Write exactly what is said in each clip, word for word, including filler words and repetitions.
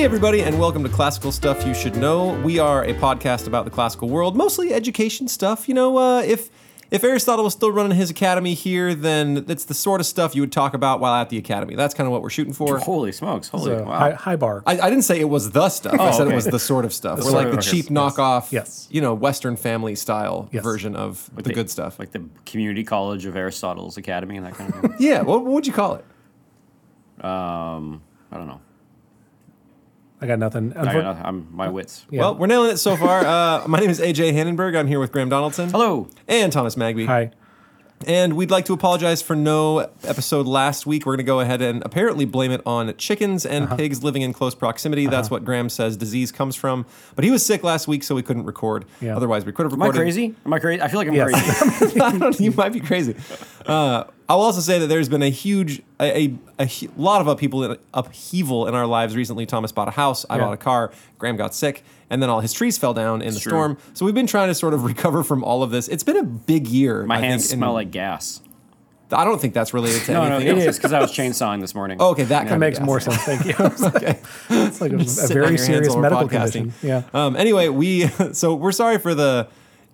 Hey everybody, and welcome to Classical Stuff You Should Know. We are a podcast about the classical world, mostly education stuff. You know, uh, if if Aristotle was still running his academy here, then that's the sort of stuff you would talk about while at the academy. That's kind of what we're shooting for. Holy smokes! Holy wow! High, high bar. I, I didn't say it was the stuff. Oh, I said okay. It was the sort of stuff. We're like the cheap yes. knockoff, yes. you know, Western Family style yes. version of like the, the good stuff, like the community college of Aristotle's academy and that kind of thing. Yeah, what, what would you call it? Um, I don't know. I got nothing. I got nothing. I'm my wits. Yeah. Well, we're nailing it so far. Uh, my name is A J Hannenberg. I'm here with Graham Donaldson. Hello. And Thomas Magby. Hi. And we'd like to apologize for no episode last week. We're going to go ahead and apparently blame it on chickens and uh-huh. pigs living in close proximity. Uh-huh. That's what Graham says disease comes from. But he was sick last week, so we couldn't record. Yeah. Otherwise, we could have recorded. Am I crazy? Am I crazy? I feel like I'm yes. crazy. I don't, you might be crazy. Uh, I'll also say that there's been a huge, a, a, a lot of upheaval in, upheaval in our lives recently. Thomas bought a house. I yeah. bought a car. Graham got sick. And then all his trees fell down in it's the true. storm. So we've been trying to sort of recover from all of this. It's been a big year. My I hands think, smell in, like gas. I don't think that's related to no, anything. No, it else. Is because I was chainsawing this morning. Oh, okay, that yeah. kind of makes gas. More sense. Thank you. Okay, it's like a, a very serious medical podcasting. condition. Yeah. Um, anyway, we so we're sorry for the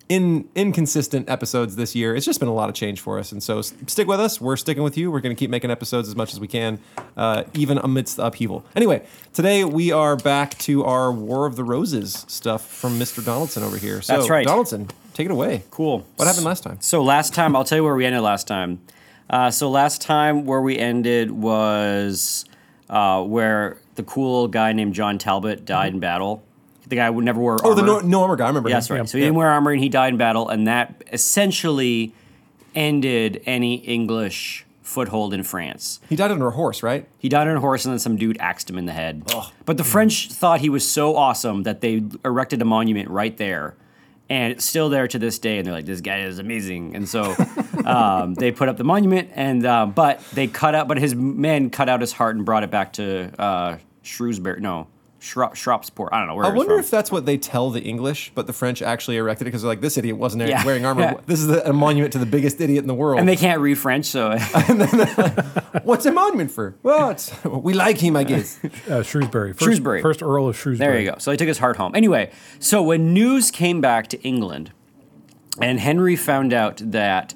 in inconsistent episodes this year. It's just been a lot of change for us, and so stick with us. We're sticking with you. We're going to keep making episodes as much as we can, uh, even amidst the upheaval. Anyway, today we are back to our War of the Roses stuff from Mister Donaldson over here. So, that's right, Donaldson. Take it away. Cool. What happened last time? So last time, I'll tell you where we ended last time. Uh, so last time where we ended was uh, where the cool guy named John Talbot died mm-hmm. in battle. The guy who never wore armor. Oh, the no, no armor guy. I remember. Yeah, that's right. Yeah. So he didn't wear armor and he died in battle, and that essentially ended any English foothold in France. He died under a horse, right? He died on a horse, and then some dude axed him in the head. Ugh. But the French thought he was so awesome that they erected a monument right there. And it's still there to this day, and they're like, "This guy is amazing." And so um, they put up the monument, and uh, but they cut out, but his men cut out his heart and brought it back to uh, Shrewsbury. No, Shro- Shropsport. I don't know where. I wonder from. if that's what they tell the English, but the French actually erected it because they're like, "This idiot wasn't yeah. wearing armor. Yeah. This is a monument to the biggest idiot in the world." And they can't read French, so and then like, what's a monument for? Well, it's, we like him, I guess. Uh, Shrewsbury. First, Shrewsbury. First Earl of Shrewsbury. There you go. So they took his heart home. Anyway, so when news came back to England, and Henry found out that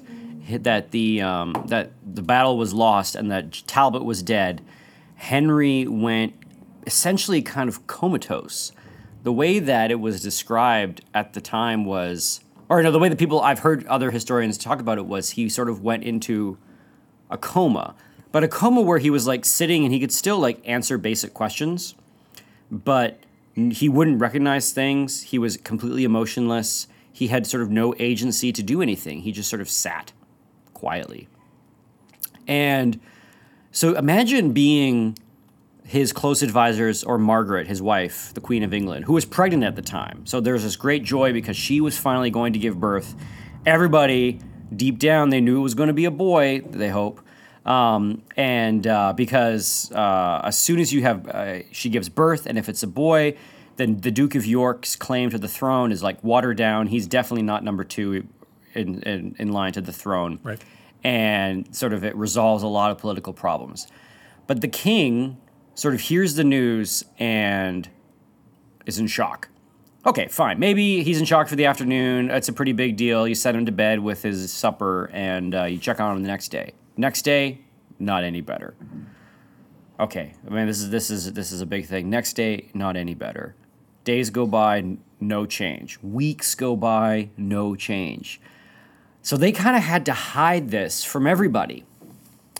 that the um, that the battle was lost and that Talbot was dead, Henry went essentially kind of comatose. The way that it was described at the time was, or no, the way that people, I've heard other historians talk about it was he sort of went into a coma, but a coma where he was like sitting and he could still like answer basic questions, but he wouldn't recognize things. He was completely emotionless. He had sort of no agency to do anything. He just sort of sat quietly. And so imagine being his close advisors, or Margaret, his wife, the Queen of England, who was pregnant at the time. So there's this great joy because she was finally going to give birth. Everybody, deep down, they knew it was going to be a boy, they hope. Um, and uh, because uh, as soon as you have, uh, she gives birth, and if it's a boy, then the Duke of York's claim to the throne is like watered down. He's definitely not number two in, in, in line to the throne. Right. And sort of it resolves a lot of political problems. But the king sort of hears the news and is in shock. Okay, fine. Maybe he's in shock for the afternoon. It's a pretty big deal. You send him to bed with his supper, and uh, you check on him the next day. Next day, not any better. Okay, I mean, this is this is this is a big thing. Next day, not any better. Days go by, no change. Weeks go by, no change. So they kind of had to hide this from everybody.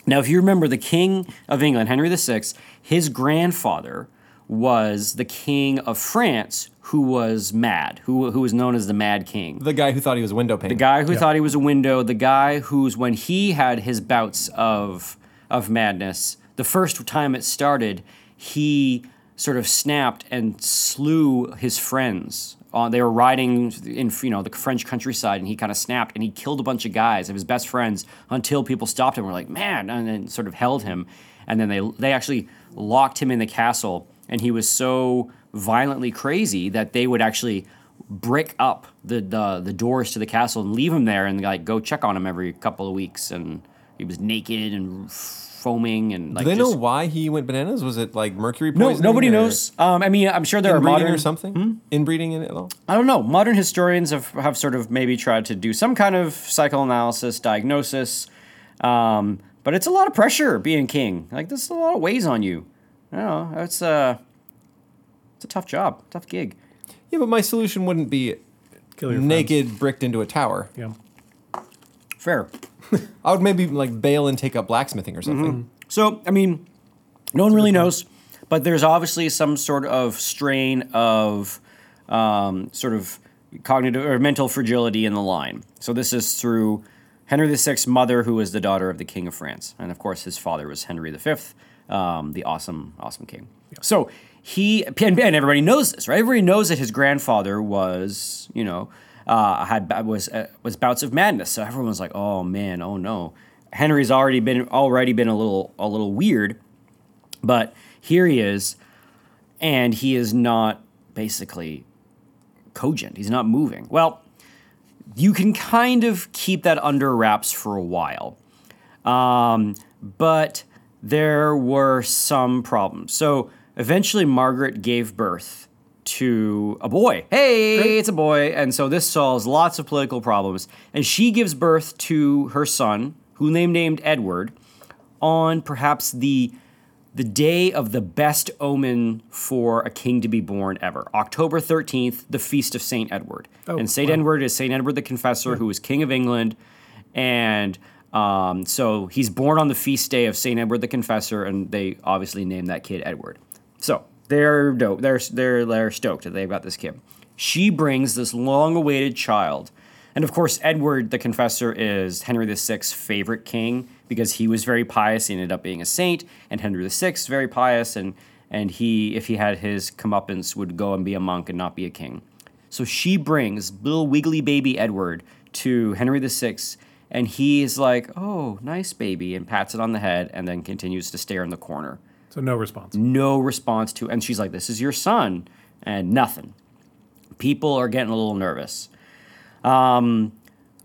Now, if you remember, the King of England, Henry the Sixth, his grandfather was the King of France, who was mad, who who was known as the Mad King. The guy who thought he was a window pane. The guy who yeah. thought he was a window, the guy who's, when he had his bouts of of madness, the first time it started, he sort of snapped and slew his friends. Uh, they were riding in, you know, the French countryside, and he kind of snapped, and he killed a bunch of guys of his best friends until people stopped him and were like, man, and then sort of held him. And then they they actually locked him in the castle, and he was so violently crazy that they would actually brick up the the, the doors to the castle and leave him there and like go check on him every couple of weeks and He was naked and foaming and like. Do they just know why he went bananas? Was it like mercury poisoning? No, nobody or knows. Um, I mean, I'm sure there are modern or something hmm? inbreeding in it at all. I don't know. Modern historians have, have sort of maybe tried to do some kind of psychoanalysis diagnosis, um, but it's a lot of pressure being king. Like, there's a lot of weighs on you. I don't know. It's a it's a tough job, tough gig. Yeah, but my solution wouldn't be kill your naked, friends. Bricked into a tower. Yeah, fair. I would maybe like bail and take up blacksmithing or something. Mm-hmm. So, I mean, no one really knows, but there's obviously some sort of strain of um, sort of cognitive or mental fragility in the line. So this is through Henry the Sixth's mother, who was the daughter of the King of France. And of course, his father was Henry the Fifth, um, the awesome, awesome king. Yeah. So he, and everybody knows this, right? Everybody knows that his grandfather was, you know, Uh, had was uh, was bouts of madness, so everyone was like, "Oh man, oh no." Henry's already been already been a little a little weird, but here he is, and he is not basically cogent. He's not moving. Well, you can kind of keep that under wraps for a while, um, but there were some problems. So eventually, Margaret gave birth to a boy. Hey, Great. It's a boy. And so this solves lots of political problems. And she gives birth to her son, who they named Edward, on perhaps the the day of the best omen for a king to be born ever. October thirteenth, the Feast of Saint Edward. Oh, and Saint wow. Edward is Saint Edward the Confessor, yeah. who was King of England. And um, so he's born on the feast day of Saint Edward the Confessor, and they obviously named that kid Edward. So They're dope. They're, they're, they're stoked that they've got this kid. She brings this long-awaited child. And, of course, Edward the Confessor is Henry the Sixth's favorite king because he was very pious. He ended up being a saint. And Henry the Sixth is very pious. And, and he, if he had his comeuppance, would go and be a monk and not be a king. So she brings little wiggly baby Edward to Henry the Sixth. And he is like, oh, nice baby, and pats it on the head and then continues to stare in the corner. So no response. No response to, and she's like, this is your son, and nothing. People are getting a little nervous. Um,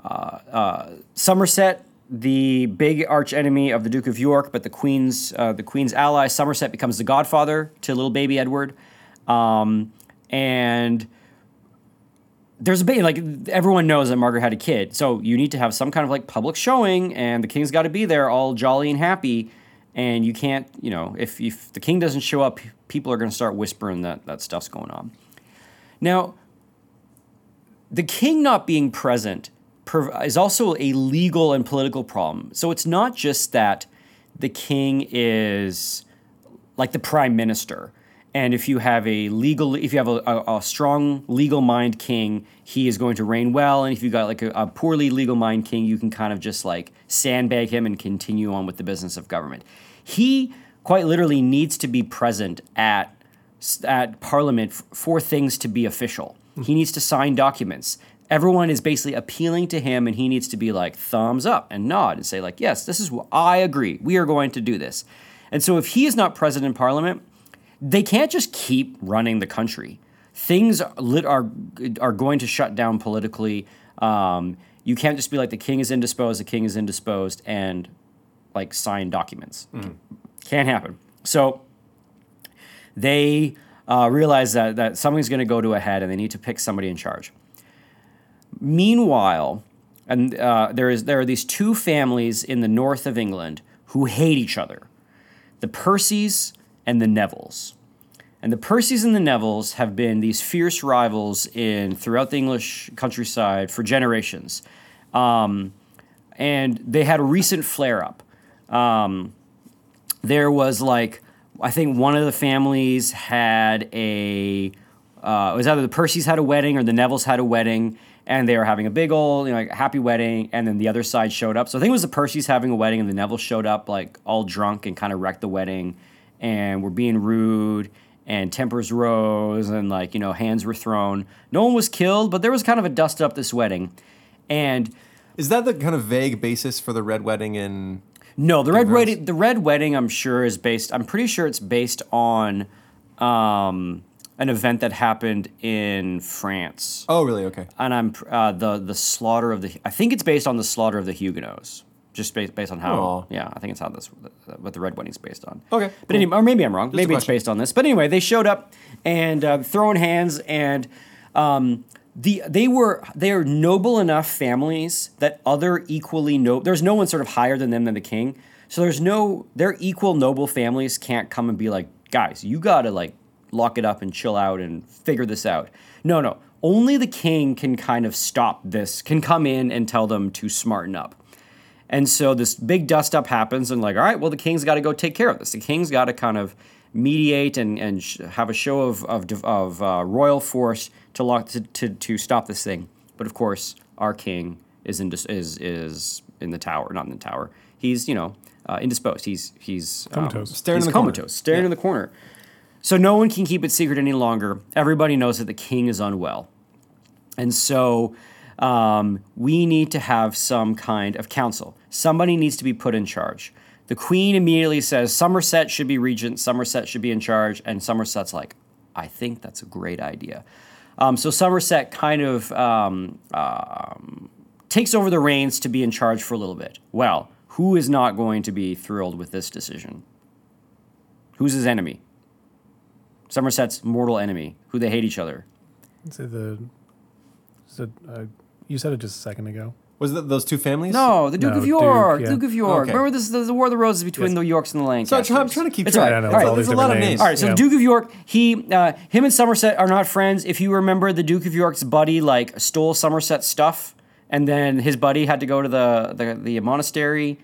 uh, uh, Somerset, the big arch enemy of the Duke of York, but the Queen's uh, the Queen's ally, Somerset becomes the godfather to little baby Edward. Um, and there's a baby, like everyone knows that Margaret had a kid, so you need to have some kind of like public showing, and the king's got to be there all jolly and happy. And you can't, you know, if, if the king doesn't show up, people are going to start whispering that, that stuff's going on. Now, the king not being present is also a legal and political problem. So it's not just that the king is like the prime minister. And if you have a legal, if you have a, a, a strong legal mind king, he is going to reign well. And if you got like a, a poorly legal mind king, you can kind of just like sandbag him and continue on with the business of government. He quite literally needs to be present at at Parliament f- for things to be official. Mm-hmm. He needs to sign documents. Everyone is basically appealing to him, and he needs to be like thumbs up and nod and say like, yes, this is what I agree. We are going to do this. And so if he is not present in Parliament, they can't just keep running the country. Things lit are are going to shut down politically. Um, you can't just be like the king is indisposed, the king is indisposed, and like sign documents. Mm. Can't happen. So they uh, realize that that something's going to go to a head, and they need to pick somebody in charge. Meanwhile, and uh, there is there are these two families in the north of England who hate each other: the Percys and the Nevilles. And the Percys and the Nevilles have been these fierce rivals in throughout the English countryside for generations. Um, and they had a recent flare-up. Um, there was like, I think one of the families had a, uh, it was either the Percys had a wedding or the Nevilles had a wedding, and they were having a big old, you know, like happy wedding, and then the other side showed up. So I think it was the Percys having a wedding and the Nevilles showed up like all drunk and kind of wrecked the wedding, and were being rude, and tempers rose, and like, you know, hands were thrown. No one was killed, but there was kind of a dust up this wedding. And is that the kind of vague basis for the Red Wedding in? No, the Red Wedding, the Red Wedding, I'm sure is based, I'm pretty sure it's based on um, an event that happened in France. Oh, really? Okay. And I'm uh, the the slaughter of the, I think it's based on the slaughter of the Huguenots. just based, based on how. Aww. Yeah, I think it's how this, what the Red Wedding's based on. Okay, but cool. Anyway, or maybe I'm wrong. Just maybe it's based on this. But anyway, they showed up and uh, throwing hands, and um, the they were they are noble enough families that other equally noble. There's no one sort of higher than them than the king. So there's no their equal noble families can't come and be like, guys, you gotta like lock it up and chill out and figure this out. No, no, only the king can kind of stop this. Can come in and tell them to smarten up. And so this big dust-up happens, and like, all right, well, the king's got to go take care of this. The king's got to kind of mediate and and sh- have a show of of, of uh, royal force to, lock, to to to stop this thing. But of course, our king is in dis- is is in the tower, not in the tower. He's you know uh, indisposed. He's he's um, comatose, staring he's in the comatose, corner. staring yeah. in the corner. So no one can keep it secret any longer. Everybody knows that the king is unwell, and so. Um, we need to have some kind of council. Somebody needs to be put in charge. The queen immediately says Somerset should be regent, Somerset should be in charge, and Somerset's like, I think that's a great idea. Um, so Somerset kind of um, um, takes over the reins to be in charge for a little bit. Well, who is not going to be thrilled with this decision? Who's his enemy? Somerset's mortal enemy, who they hate each other. Is it the... Is it, uh, You said it just a second ago. Was it those two families? No, the Duke no, of York. Duke, yeah. Duke of York. Okay. Remember this, the, the War of the Roses between yes. the Yorks and the Lancasters. So I'm trying to keep track. Right. Right. Right. There's a lot of names. names. All right, so yeah. the Duke of York, he, uh, him and Somerset are not friends. If you remember, the Duke of York's buddy like stole Somerset's stuff, and then his buddy had to go to the the, the monastery.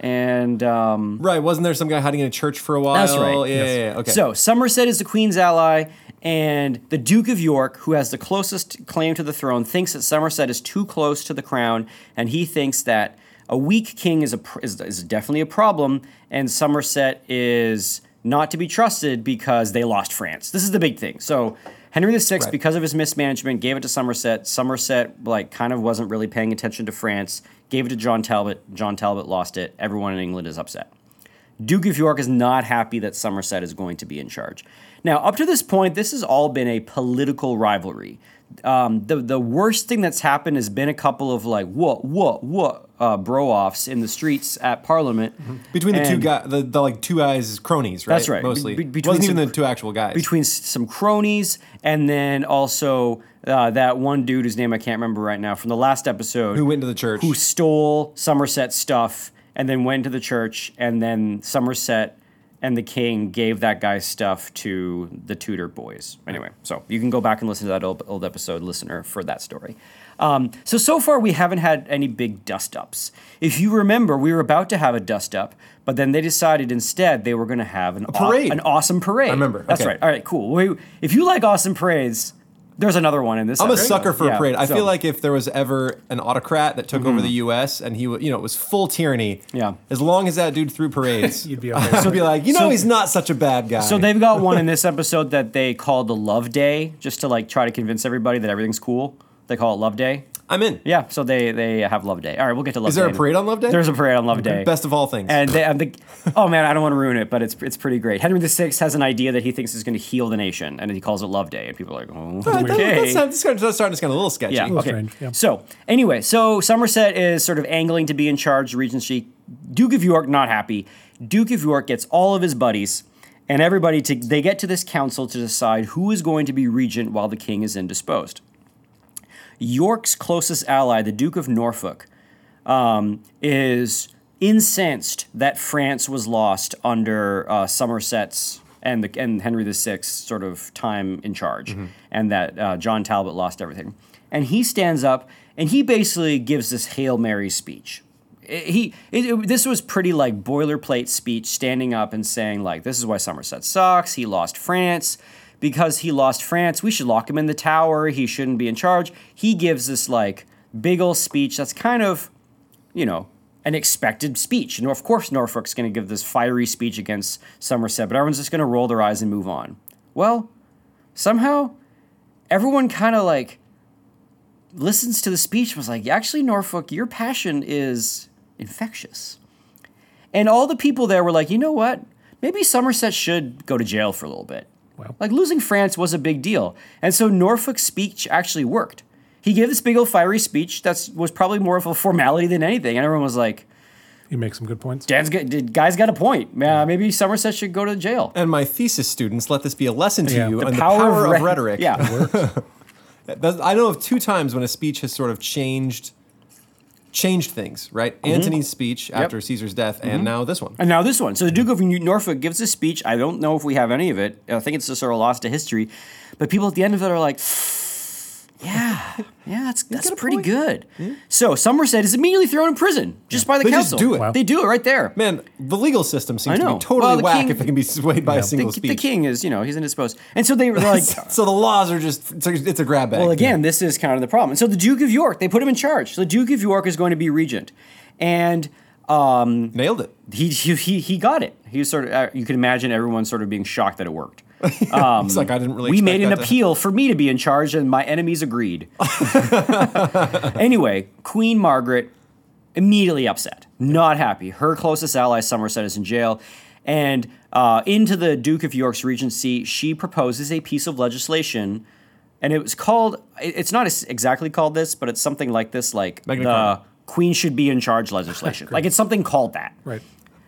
And um, right, wasn't there some guy hiding in a church for a while? That's right. Yeah, yes. yeah, yeah. Okay. So Somerset is the Queen's ally. And the Duke of York, who has the closest claim to the throne, thinks that Somerset is too close to the crown, and he thinks that a weak king is a is, is definitely a problem, and Somerset is not to be trusted because they lost France. This is the big thing. So Henry the Sixth, right. because of his mismanagement, gave it to Somerset. Somerset, like, kind of wasn't really paying attention to France, gave it to John Talbot. John Talbot lost it. Everyone in England is upset. Duke of York is not happy that Somerset is going to be in charge. Now, up to this point, this has all been a political rivalry. Um, the the worst thing that's happened has been a couple of like what what what uh, bro-offs in the streets at Parliament mm-hmm. between and the two guys, the, the like two guys cronies, right? That's right, mostly. Be- between Wasn't some, even the two actual guys. Between some cronies and then also uh, that one dude whose name I can't remember right now from the last episode who went to the church, who stole Somerset's stuff. And then went to the church, and then Somerset and the king gave that guy's stuff to the Tudor boys. Anyway, so you can go back and listen to that old, old episode, listener, for that story. Um, so, so far, we haven't had any big dust-ups. If you remember, we were about to have a dust-up, but then they decided instead they were going to have an, parade. Aw- an awesome parade. I remember. That's okay. right. All right, cool. We, if you like awesome parades... There's another one in this. I'm episode. a sucker for yeah, a parade. I so. feel like if there was ever an autocrat that took mm-hmm. over the U S and he, you know, it was full tyranny. Yeah. As long as that dude threw parades, you'd be, okay. so be like, you know, so, he's not such a bad guy. So they've got one in this episode that they call the Love Day, just to like try to convince everybody that everything's cool. They call it Love Day. I'm in. Yeah. So they they have Love Day. All right, we'll get to Love Day. Is there Day. a parade on Love Day? There's a parade on Love Day. Best of all things. And, they, and the, oh man, I don't want to ruin it, but it's it's pretty great. Henry the Sixth has an idea that he thinks is going to heal the nation, and he calls it Love Day, and people are like, oh, that, okay. That sounds kind of starting a little sketchy. Yeah. A little okay. strange, yeah. So anyway, so Somerset is sort of angling to be in charge, regency. Duke of York not happy. Duke of York gets all of his buddies and everybody to they get to this council to decide who is going to be regent while the king is indisposed. York's closest ally, the Duke of Norfolk, um, is incensed that France was lost under uh, Somerset's and the, and Henry the Sixth's sort of time in charge, mm-hmm. and that uh, John Talbot lost everything. And he stands up and he basically gives this Hail Mary speech. It, he it, it, this was pretty like boilerplate speech, standing up and saying like, "This is why Somerset sucks. He lost France." Because he lost France, we should lock him in the tower. He shouldn't be in charge. He gives this, like, big old speech that's kind of, you know, an expected speech. And of course, Norfolk's going to give this fiery speech against Somerset, but everyone's just going to roll their eyes and move on. Well, somehow, everyone kind of, like, listens to the speech and was like, actually, Norfolk, your passion is infectious. And all the people there were like, you know what? Maybe Somerset should go to jail for a little bit. Wow. Like, losing France was a big deal. And so Norfolk's speech actually worked. He gave this big old fiery speech that was probably more of a formality than anything. And everyone was like, You make some good points. Dan's got, guy's got a point. Uh, maybe Somerset should go to jail. And my thesis students, let this be a lesson to yeah. you the on power the power of, of rhetoric. Yeah. That works. I know of two times when a speech has sort of changed changed things, right? Mm-hmm. Antony's speech after yep. Caesar's death, mm-hmm. and now this one. And now this one. So the Duke of Norfolk gives a speech. I don't know if we have any of it. I think it's just sort of lost to history. But people at the end of it are like, yeah, yeah, that's that's pretty point. good. Yeah. So Somerset is immediately thrown in prison just yeah. by the they council. They just do it. Wow. They do it right there. Man, the legal system seems to be totally well, whack king, if it can be swayed by yeah. a single the, speech. The king is, you know, he's indisposed. And so they were like... so the laws are just, it's a, it's a grab bag. Well, again, yeah. this is kind of the problem. And so the Duke of York, they put him in charge. So the Duke of York is going to be regent. And... Um, nailed it. He, he he got it. He was sort of, uh, you can imagine everyone sort of being shocked that it worked. Yeah, um, he's like, I didn't really. We made an appeal for me to be in charge, and my enemies agreed. Anyway, Queen Margaret immediately upset, not happy. Her closest ally, Somerset, is in jail, and uh, into the Duke of York's regency, she proposes a piece of legislation, and it was called. It's not exactly called this, but it's something like this, like Magna the Queen should be in charge legislation. Like it's something called that. Right.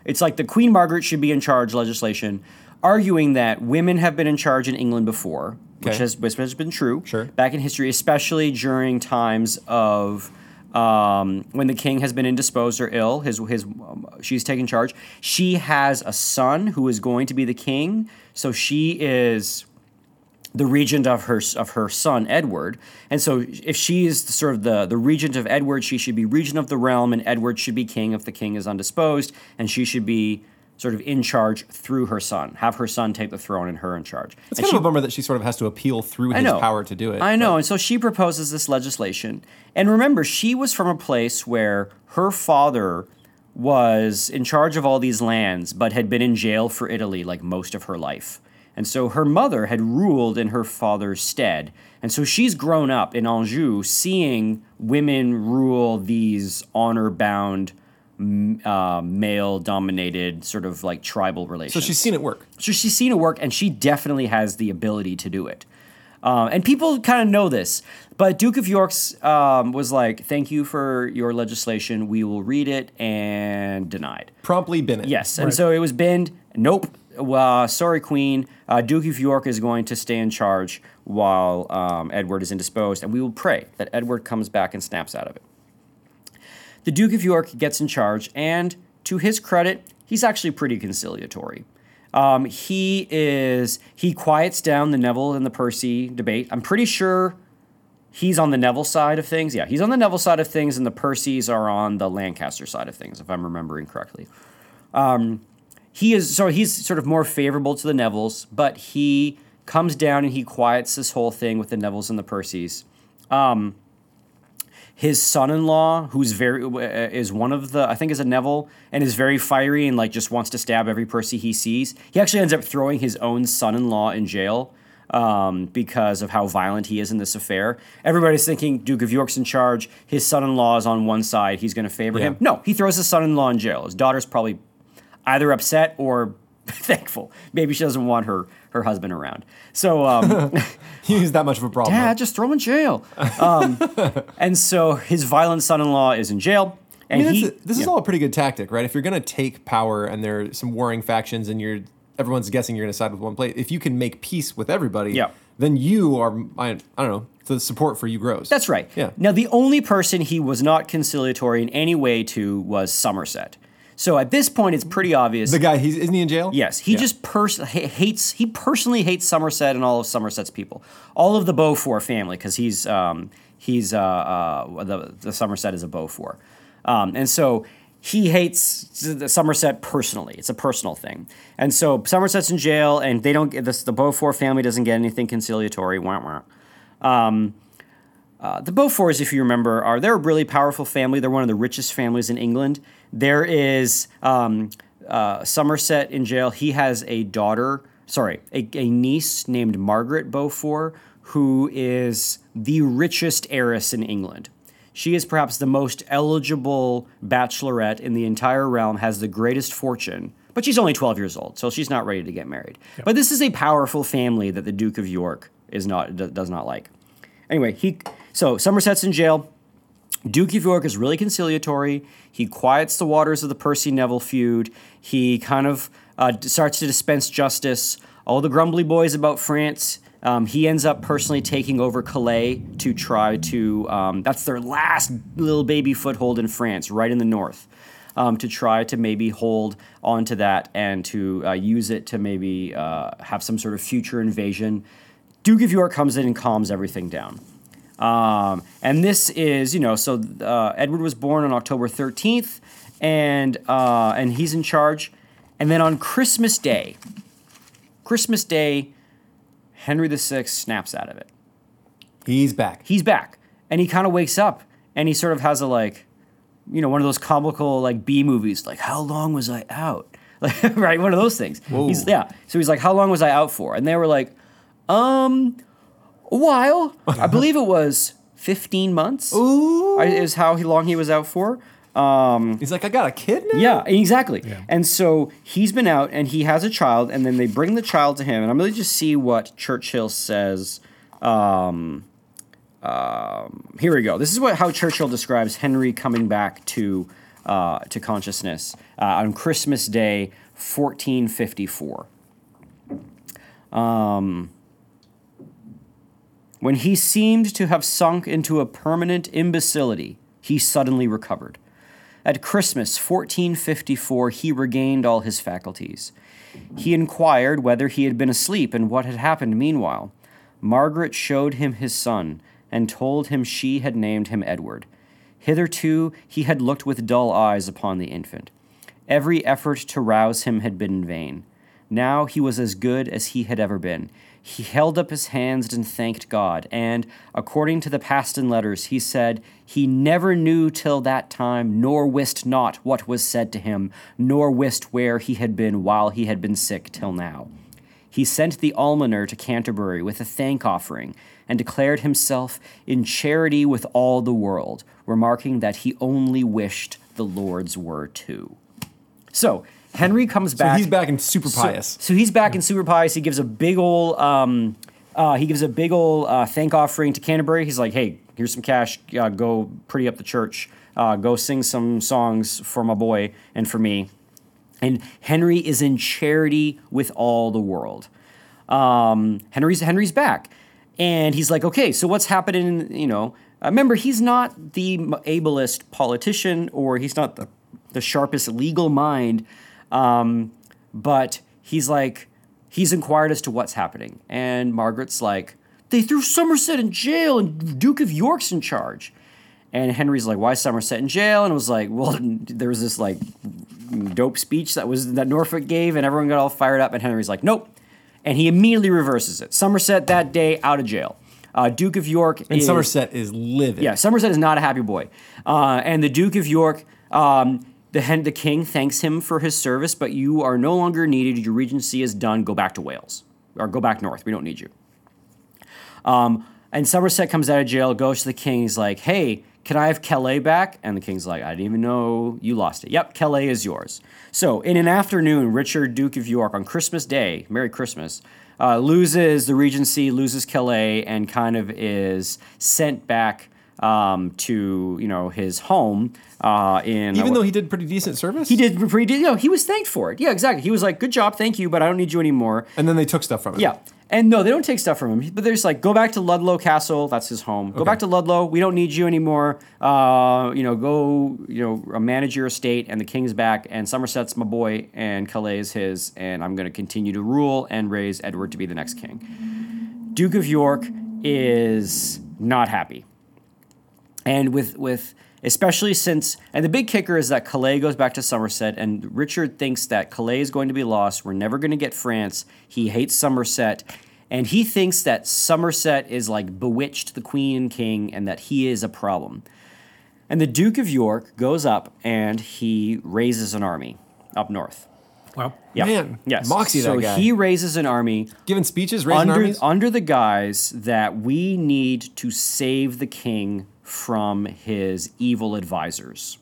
It's like the Queen Margaret should be in charge legislation. Arguing that women have been in charge in England before, okay. which, has, which has been true sure. back in history, especially during times of um, when the king has been indisposed or ill. His his um, she's taken charge. She has a son who is going to be the king, so she is the regent of her of her son Edward. And so, if she is sort of the the regent of Edward, she should be regent of the realm, and Edward should be king if the king is undisposed, and she should be sort of in charge through her son, have her son take the throne and her in charge. It's and kind she, of a bummer that she sort of has to appeal through his power to do it. I know, but. And so she proposes this legislation. And remember, she was from a place where her father was in charge of all these lands, but had been in jail for Italy like most of her life. And so her mother had ruled in her father's stead. And so she's grown up in Anjou seeing women rule these honor-bound Uh, male-dominated sort of like tribal relations. So she's seen it work. So she's seen it work, and she definitely has the ability to do it. Uh, and people kind of know this, but Duke of York's um, was like, thank you for your legislation. We will read it, and denied. Promptly binned. Yes, right. And so it was binned. Nope. Uh, sorry, Queen. Uh, Duke of York is going to stay in charge while um, Edward is indisposed, and we will pray that Edward comes back and snaps out of it. The Duke of York gets in charge, and to his credit, he's actually pretty conciliatory. Um, he is he quiets down the Neville and the Percy debate. I'm pretty sure he's on the Neville side of things. Yeah, he's on the Neville side of things, and the Percys are on the Lancaster side of things, if I'm remembering correctly. Um, he is so he's sort of more favorable to the Nevilles, but he comes down and he quiets this whole thing with the Nevilles and the Percys. Um, His son-in-law, who's very, uh, is one of the, I think is a Neville, and is very fiery and, like, just wants to stab every Percy he sees. He actually ends up throwing his own son-in-law in jail um, because of how violent he is in this affair. Everybody's thinking Duke of York's in charge. His son-in-law is on one side. He's going to favor yeah. him. No, he throws his son-in-law in jail. His daughter's probably either upset or thankful. Maybe she doesn't want her her husband around. So um, he was that much of a problem. Yeah, just throw him in jail. Um, and so his violent son-in-law is in jail. And I mean, he, a, this is know. all a pretty good tactic, right? If you're going to take power and there are some warring factions and you're everyone's guessing you're going to side with one place, if you can make peace with everybody, yeah. then you are, I, I don't know, the support for you grows. That's right. Yeah. Now, the only person he was not conciliatory in any way to was Somerset. So at this point, it's pretty obvious. The guy, he's, isn't he in jail? Yes. He yeah. just pers- hates, he personally hates Somerset and all of Somerset's people. All of the Beaufort family, because he's, um, he's, uh, uh, the, the Somerset is a Beaufort. Um, and so he hates the Somerset personally. It's a personal thing. And so Somerset's in jail, and they don't get this, the Beaufort family doesn't get anything conciliatory. Wah, wah. Um, Uh, the Beauforts, if you remember, are they're a really powerful family. They're one of the richest families in England. There is um, uh, Somerset in jail. He has a daughter, sorry, a, a niece named Margaret Beaufort, who is the richest heiress in England. She is perhaps the most eligible bachelorette in the entire realm, has the greatest fortune, but she's only twelve years old, so she's not ready to get married. Yep. But this is a powerful family that the Duke of York is not d- does not like. Anyway, he... So Somerset's in jail. Duke of York is really conciliatory. He quiets the waters of the Percy-Neville feud. He kind of uh, starts to dispense justice. All the grumbly boys about France, um, he ends up personally taking over Calais to try to, um, that's their last little baby foothold in France, right in the north, um, to try to maybe hold onto that and to uh, use it to maybe uh, have some sort of future invasion. Duke of York comes in and calms everything down. Um, and this is, you know, so uh, Edward was born on October thirteenth, and uh, and he's in charge. And then on Christmas Day, Christmas Day, Henry the Sixth snaps out of it. He's back. He's back. And he kind of wakes up, and he sort of has a, like, you know, one of those comical, like, B movies, like, how long was I out? Like, right, one of those things. He's, yeah. So he's like, how long was I out for? And they were like, um, a while. I believe it was fifteen months. Ooh. Is how long he was out for. Um, he's like, I got a kid now? Yeah, exactly. Yeah. And so he's been out, and he has a child, and then they bring the child to him. And I'm going to just see what Churchill says. Um, um, here we go. This is what how Churchill describes Henry coming back to uh, to consciousness uh, on Christmas Day, fourteen fifty-four. Um, when he seemed to have sunk into a permanent imbecility, he suddenly recovered. At Christmas, fourteen fifty-four, he regained all his faculties. He inquired whether he had been asleep and what had happened meanwhile. Margaret showed him his son and told him she had named him Edward. Hitherto, he had looked with dull eyes upon the infant. Every effort to rouse him had been in vain. Now he was as good as he had ever been. He held up his hands and thanked God, and, according to the Paston letters, he said, he never knew till that time, nor wist not what was said to him, nor wist where he had been while he had been sick till now. He sent the almoner to Canterbury with a thank offering, and declared himself in charity with all the world, remarking that he only wished the Lord's were too. So, Henry comes back. So he's back and super pious. So, so he's back yeah. and super pious. He gives a big ol' um, uh, he gives a big ol' uh, thank offering to Canterbury. He's like, hey, here's some cash. Uh, go pretty up the church. Uh, go sing some songs for my boy and for me. And Henry is in charity with all the world. Um, Henry's Henry's back, and he's like, okay, so what's happening? You know, remember, he's not the ablest politician, or he's not the the sharpest legal mind. Um, but he's like, he's inquired as to what's happening. And Margaret's like, they threw Somerset in jail and Duke of York's in charge. And Henry's like, why Somerset in jail? And it was like, well, there was this like dope speech that was, that Norfolk gave, and everyone got all fired up. And Henry's like, nope. And he immediately reverses it. Somerset that day out of jail. Uh, Duke of York and is, Somerset is livid. Yeah. Somerset is not a happy boy. Uh, and the Duke of York, um, The, hen- the king thanks him for his service, but you are no longer needed. Your regency is done. Go back to Wales, or go back north. We don't need you. Um, and Somerset comes out of jail, goes to the king. He's like, hey, can I have Calais back? And the king's like, I didn't even know you lost it. Yep, Calais is yours. So in an afternoon, Richard, Duke of York, on Christmas Day, Merry Christmas, uh, loses the regency, loses Calais, and kind of is sent back Um, to you know his home uh, in even uh, though he did pretty decent service, he did pretty de- you know, he was thanked for it. Yeah, exactly. He was like, "Good job, thank you, but I don't need you anymore." And then they took stuff from him. Yeah, and no, they don't take stuff from him. But they're just like, "Go back to Ludlow Castle. That's his home. Go okay. back to Ludlow. We don't need you anymore. Uh, you know, go you know manage your estate." And the king's back, and Somerset's my boy, and Calais is his, and I'm going to continue to rule and raise Edward to be the next king. Duke of York is not happy. And with, with especially since, and the big kicker is that Calais goes back to Somerset, and Richard thinks that Calais is going to be lost. We're never going to get France. He hates Somerset, and he thinks that Somerset is like bewitched the queen and king, and that he is a problem. And the Duke of York goes up and he raises an army up north. Wow. Yeah. Man, yes. Moxie so that guy. So he raises an army. Giving speeches, raising under, armies? Under the guise that we need to save the king from his evil advisors.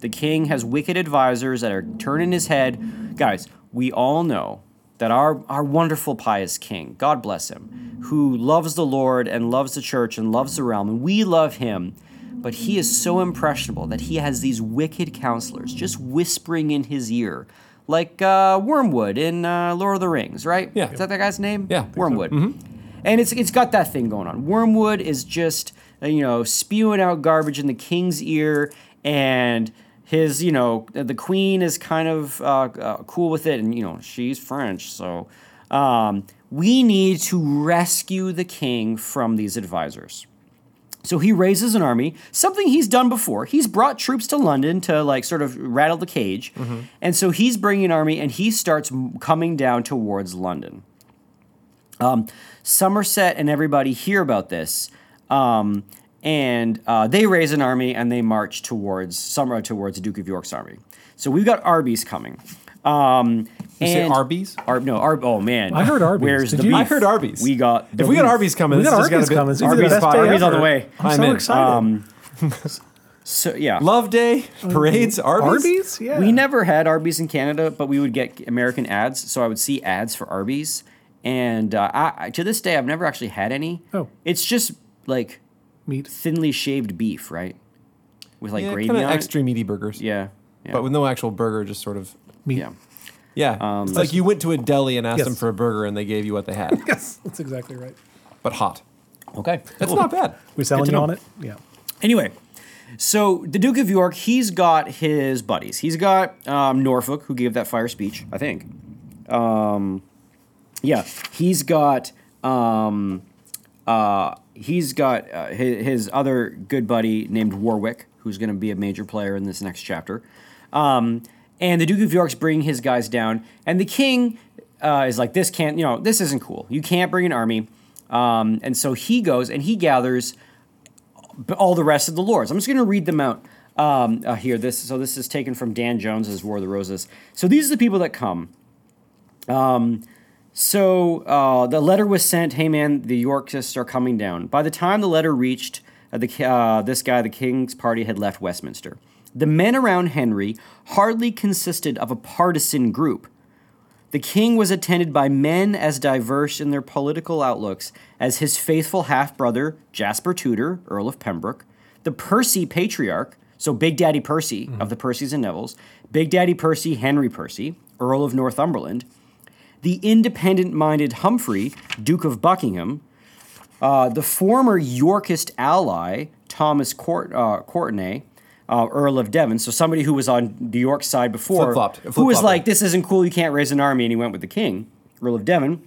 The king has wicked advisors that are turning his head. Guys, we all know that our, our wonderful pious king, God bless him, who loves the Lord and loves the church and loves the realm, and we love him, But he is so impressionable that he has these wicked counselors just whispering in his ear, like uh, Wormwood in uh, Lord of the Rings, right? Yeah. Is that that guy's name? Yeah. Wormwood. So. Mm-hmm. And it's it's got that thing going on. Wormwood is just, you know, spewing out garbage in the king's ear, and his, you know, the queen is kind of uh, uh, cool with it, and, you know, she's French, so um, we need to rescue the king from these advisors. So he raises an army, something he's done before. He's brought troops to London to, like, sort of rattle the cage. Mm-hmm. And so he's bringing an army, and he starts coming down towards London. Um, Somerset and everybody hear about this, um, and uh, they raise an army, and they march towards somewhere towards the Duke of York's army. So we've got Arby's coming. Um, you say Arby's? Ar- no, Ar- oh man, I heard Arby's. Where's Did the you? beef? I heard Arby's. We got if we got Arby's coming. We got this Arby's coming. Arby's, Arby's, Arby's, Arby's on the way. I'm, I'm so excited. Um, so yeah, Love Day parades. Arby's. Arby's. Yeah. We never had Arby's in Canada, but we would get American ads. So I would see ads for Arby's, and uh, I, to this day, I've never actually had any. Oh, it's just like meat, thinly shaved beef, right? With like yeah, gravy on it. Extra meaty burgers. Yeah, yeah, but with no actual burger, just sort of. Meat. Yeah, yeah. Um, it's like you went to a deli and asked yes. them for a burger, and they gave you what they had. Yes, that's exactly right. But hot. Okay, that's cool. Not bad. We're selling you on it. Yeah. Anyway, so the Duke of York, he's got his buddies. He's got um, Norfolk, who gave that fire speech, I think. Um, yeah, he's got um, uh, he's got uh, his, his other good buddy named Warwick, who's going to be a major player in this next chapter. Um, And the Duke of York's bringing his guys down. And the king uh, is like, this can't, you know, this isn't cool. You can't bring an army. Um, and so he goes and he gathers all the rest of the lords. I'm just going to read them out um, uh, here. This So this is taken from Dan Jones's War of the Roses. So these are the people that come. Um, so uh, the letter was sent, hey man, the Yorkists are coming down. By the time the letter reached uh, the uh, this guy, the king's party had left Westminster. The men around Henry hardly consisted of a partisan group. The king was attended by men as diverse in their political outlooks as his faithful half-brother, Jasper Tudor, Earl of Pembroke, the Percy Patriarch, so Big Daddy Percy mm-hmm. of the Percys and Nevilles, Big Daddy Percy, Henry Percy, Earl of Northumberland, the independent-minded Humphrey, Duke of Buckingham, uh, the former Yorkist ally, Thomas Court, uh, Courtenay, Uh, Earl of Devon, so somebody who was on the York side before, Flip-flopped. Flip-flopped. who was like, this isn't cool, you can't raise an army, and he went with the king, Earl of Devon,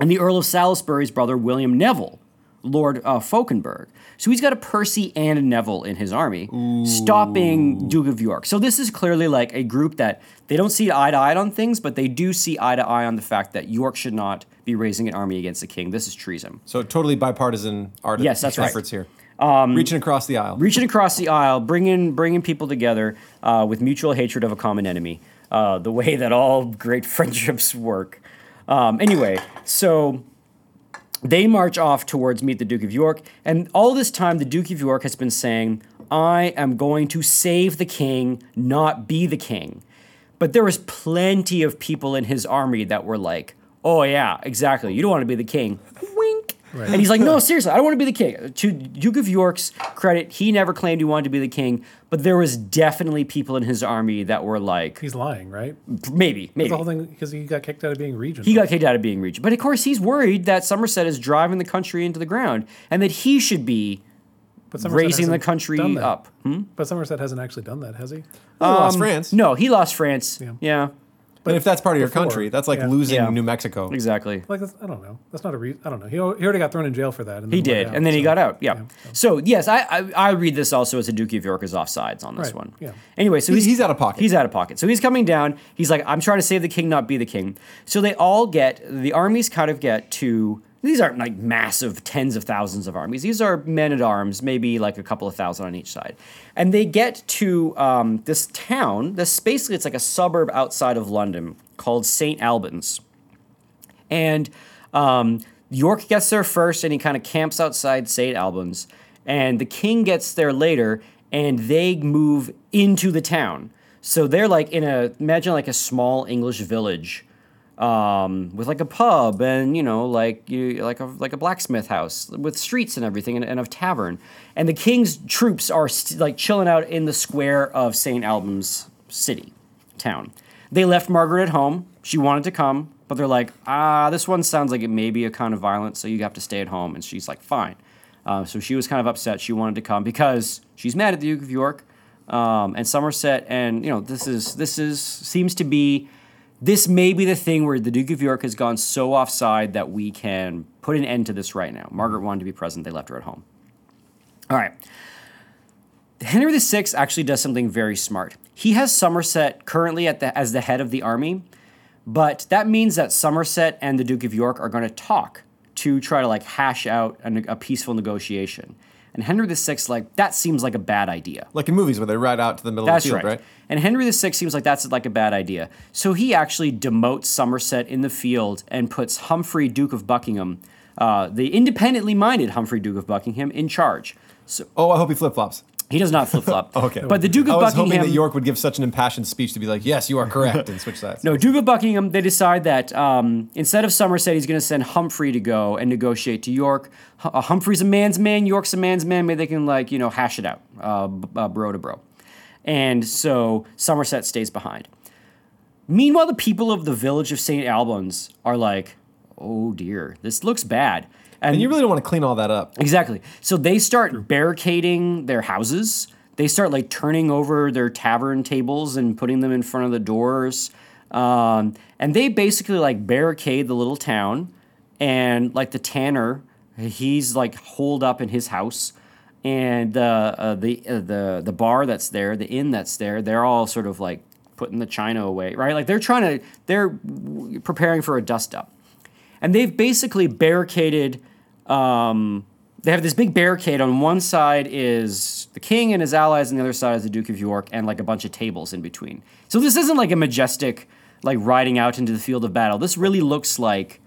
and the Earl of Salisbury's brother, William Neville, Lord uh, Fauconberg. So he's got a Percy and a Neville in his army, Ooh. stopping Duke of York. So this is clearly like a group that they don't see eye to eye on things, but they do see eye to eye on the fact that York should not be raising an army against the king. This is treason. So totally bipartisan art- yes, that's efforts right. here. Um, reaching across the aisle. Reaching across the aisle, bringing bringing people together uh, with mutual hatred of a common enemy, uh, the way that all great friendships work. Um, anyway, so they march off towards meet the Duke of York, and all this time the Duke of York has been saying, I am going to save the king, not be the king. But there was plenty of people in his army that were like, oh yeah, exactly, you don't want to be the king. Wink. Right. And he's like, no, seriously, I don't want to be the king. To Duke of York's credit, he never claimed he wanted to be the king, but there was definitely people in his army that were like... He's lying, right? Maybe, maybe. The whole thing, because he got kicked out of being regent. He got kicked out of being regent. But of course, he's worried that Somerset is driving the country into the ground and that he should be raising the country up. Hmm? But Somerset hasn't actually done that, has he? Um, he lost France. No, he lost France, yeah. yeah. But and if that's part of your before, country, that's like yeah. losing yeah. New Mexico. Exactly. Like that's, I don't know. That's not a reason. I don't know. He, he already got thrown in jail for that. And he did, out, and then so. he got out. Yeah. yeah so. so yes, I, I I read this also as a Duke of York is offsides on this right. one. Yeah. Anyway, so he's, he's he's out of pocket. He's out of pocket. So he's coming down. He's like, I'm trying to save the king, not be the king. So they all get the armies kind of get to. These aren't like massive tens of thousands of armies. These are men at arms, maybe like a couple of thousand on each side. And they get to um, this town, this basically it's like a suburb outside of London called Saint Albans. And um, York gets there first and he kind of camps outside Saint Albans. And the king gets there later and they move into the town. So they're like in a, imagine like a small English village um, with like a pub and, you know, like you like a like a blacksmith house with streets and everything, and, and a tavern. And the king's troops are st- like chilling out in the square of Saint Albans city town. They left Margaret at home. She wanted to come, but they're like, ah, this one sounds like it may be a kind of violent, so you have to stay at home. And she's like, fine. Uh, so she was kind of upset. She wanted to come because she's mad at the Duke of York um, and Somerset. And, you know, this is, this is, seems to be, this may be the thing where the Duke of York has gone so offside that we can put an end to this right now. Margaret wanted to be present. They left her at home. All right. Henry the Sixth actually does something very smart. He has Somerset currently at the, as the head of the army, but that means that Somerset and the Duke of York are going to talk to try to, like, hash out a, a peaceful negotiation. And Henry the Sixth, like, that seems like a bad idea. Like in movies where they ride out to the middle that's of the field, right. right? And Henry the Sixth seems like that's, like, a bad idea. So he actually demotes Somerset in the field and puts Humphrey, Duke of Buckingham, uh, the independently minded Humphrey, Duke of Buckingham, in charge. So, oh, I hope he flip-flops. He does not flip-flop. Okay. But the Duke of Buckingham... I was Buckingham, hoping that York would give such an impassioned speech to be like, yes, you are correct, and switch sides. No, Duke of Buckingham, they decide that um, instead of Somerset, he's going to send Humphrey to go and negotiate to York. H- Humphrey's a man's man, York's a man's man. Maybe they can, like, you know, hash it out, uh, b- uh, bro to bro. And so Somerset stays behind. Meanwhile, the people of the village of Saint Albans are like, oh, dear, this looks bad. And, and you really don't want to clean all that up. Exactly. So they start barricading their houses. They start, like, turning over their tavern tables and putting them in front of the doors. Um, and they basically, like, barricade the little town. And, like, the tanner, he's, like, holed up in his house. And uh, uh, the uh, the the bar that's there, the inn that's there, they're all sort of, like, putting the china away, right? Like, they're trying to, they're preparing for a dust-up. And they've basically barricaded... Um, they have this big barricade. On one side is the king and his allies, and the other side is the Duke of York, and like a bunch of tables in between. So this isn't like a majestic, like riding out into the field of battle. This really looks like,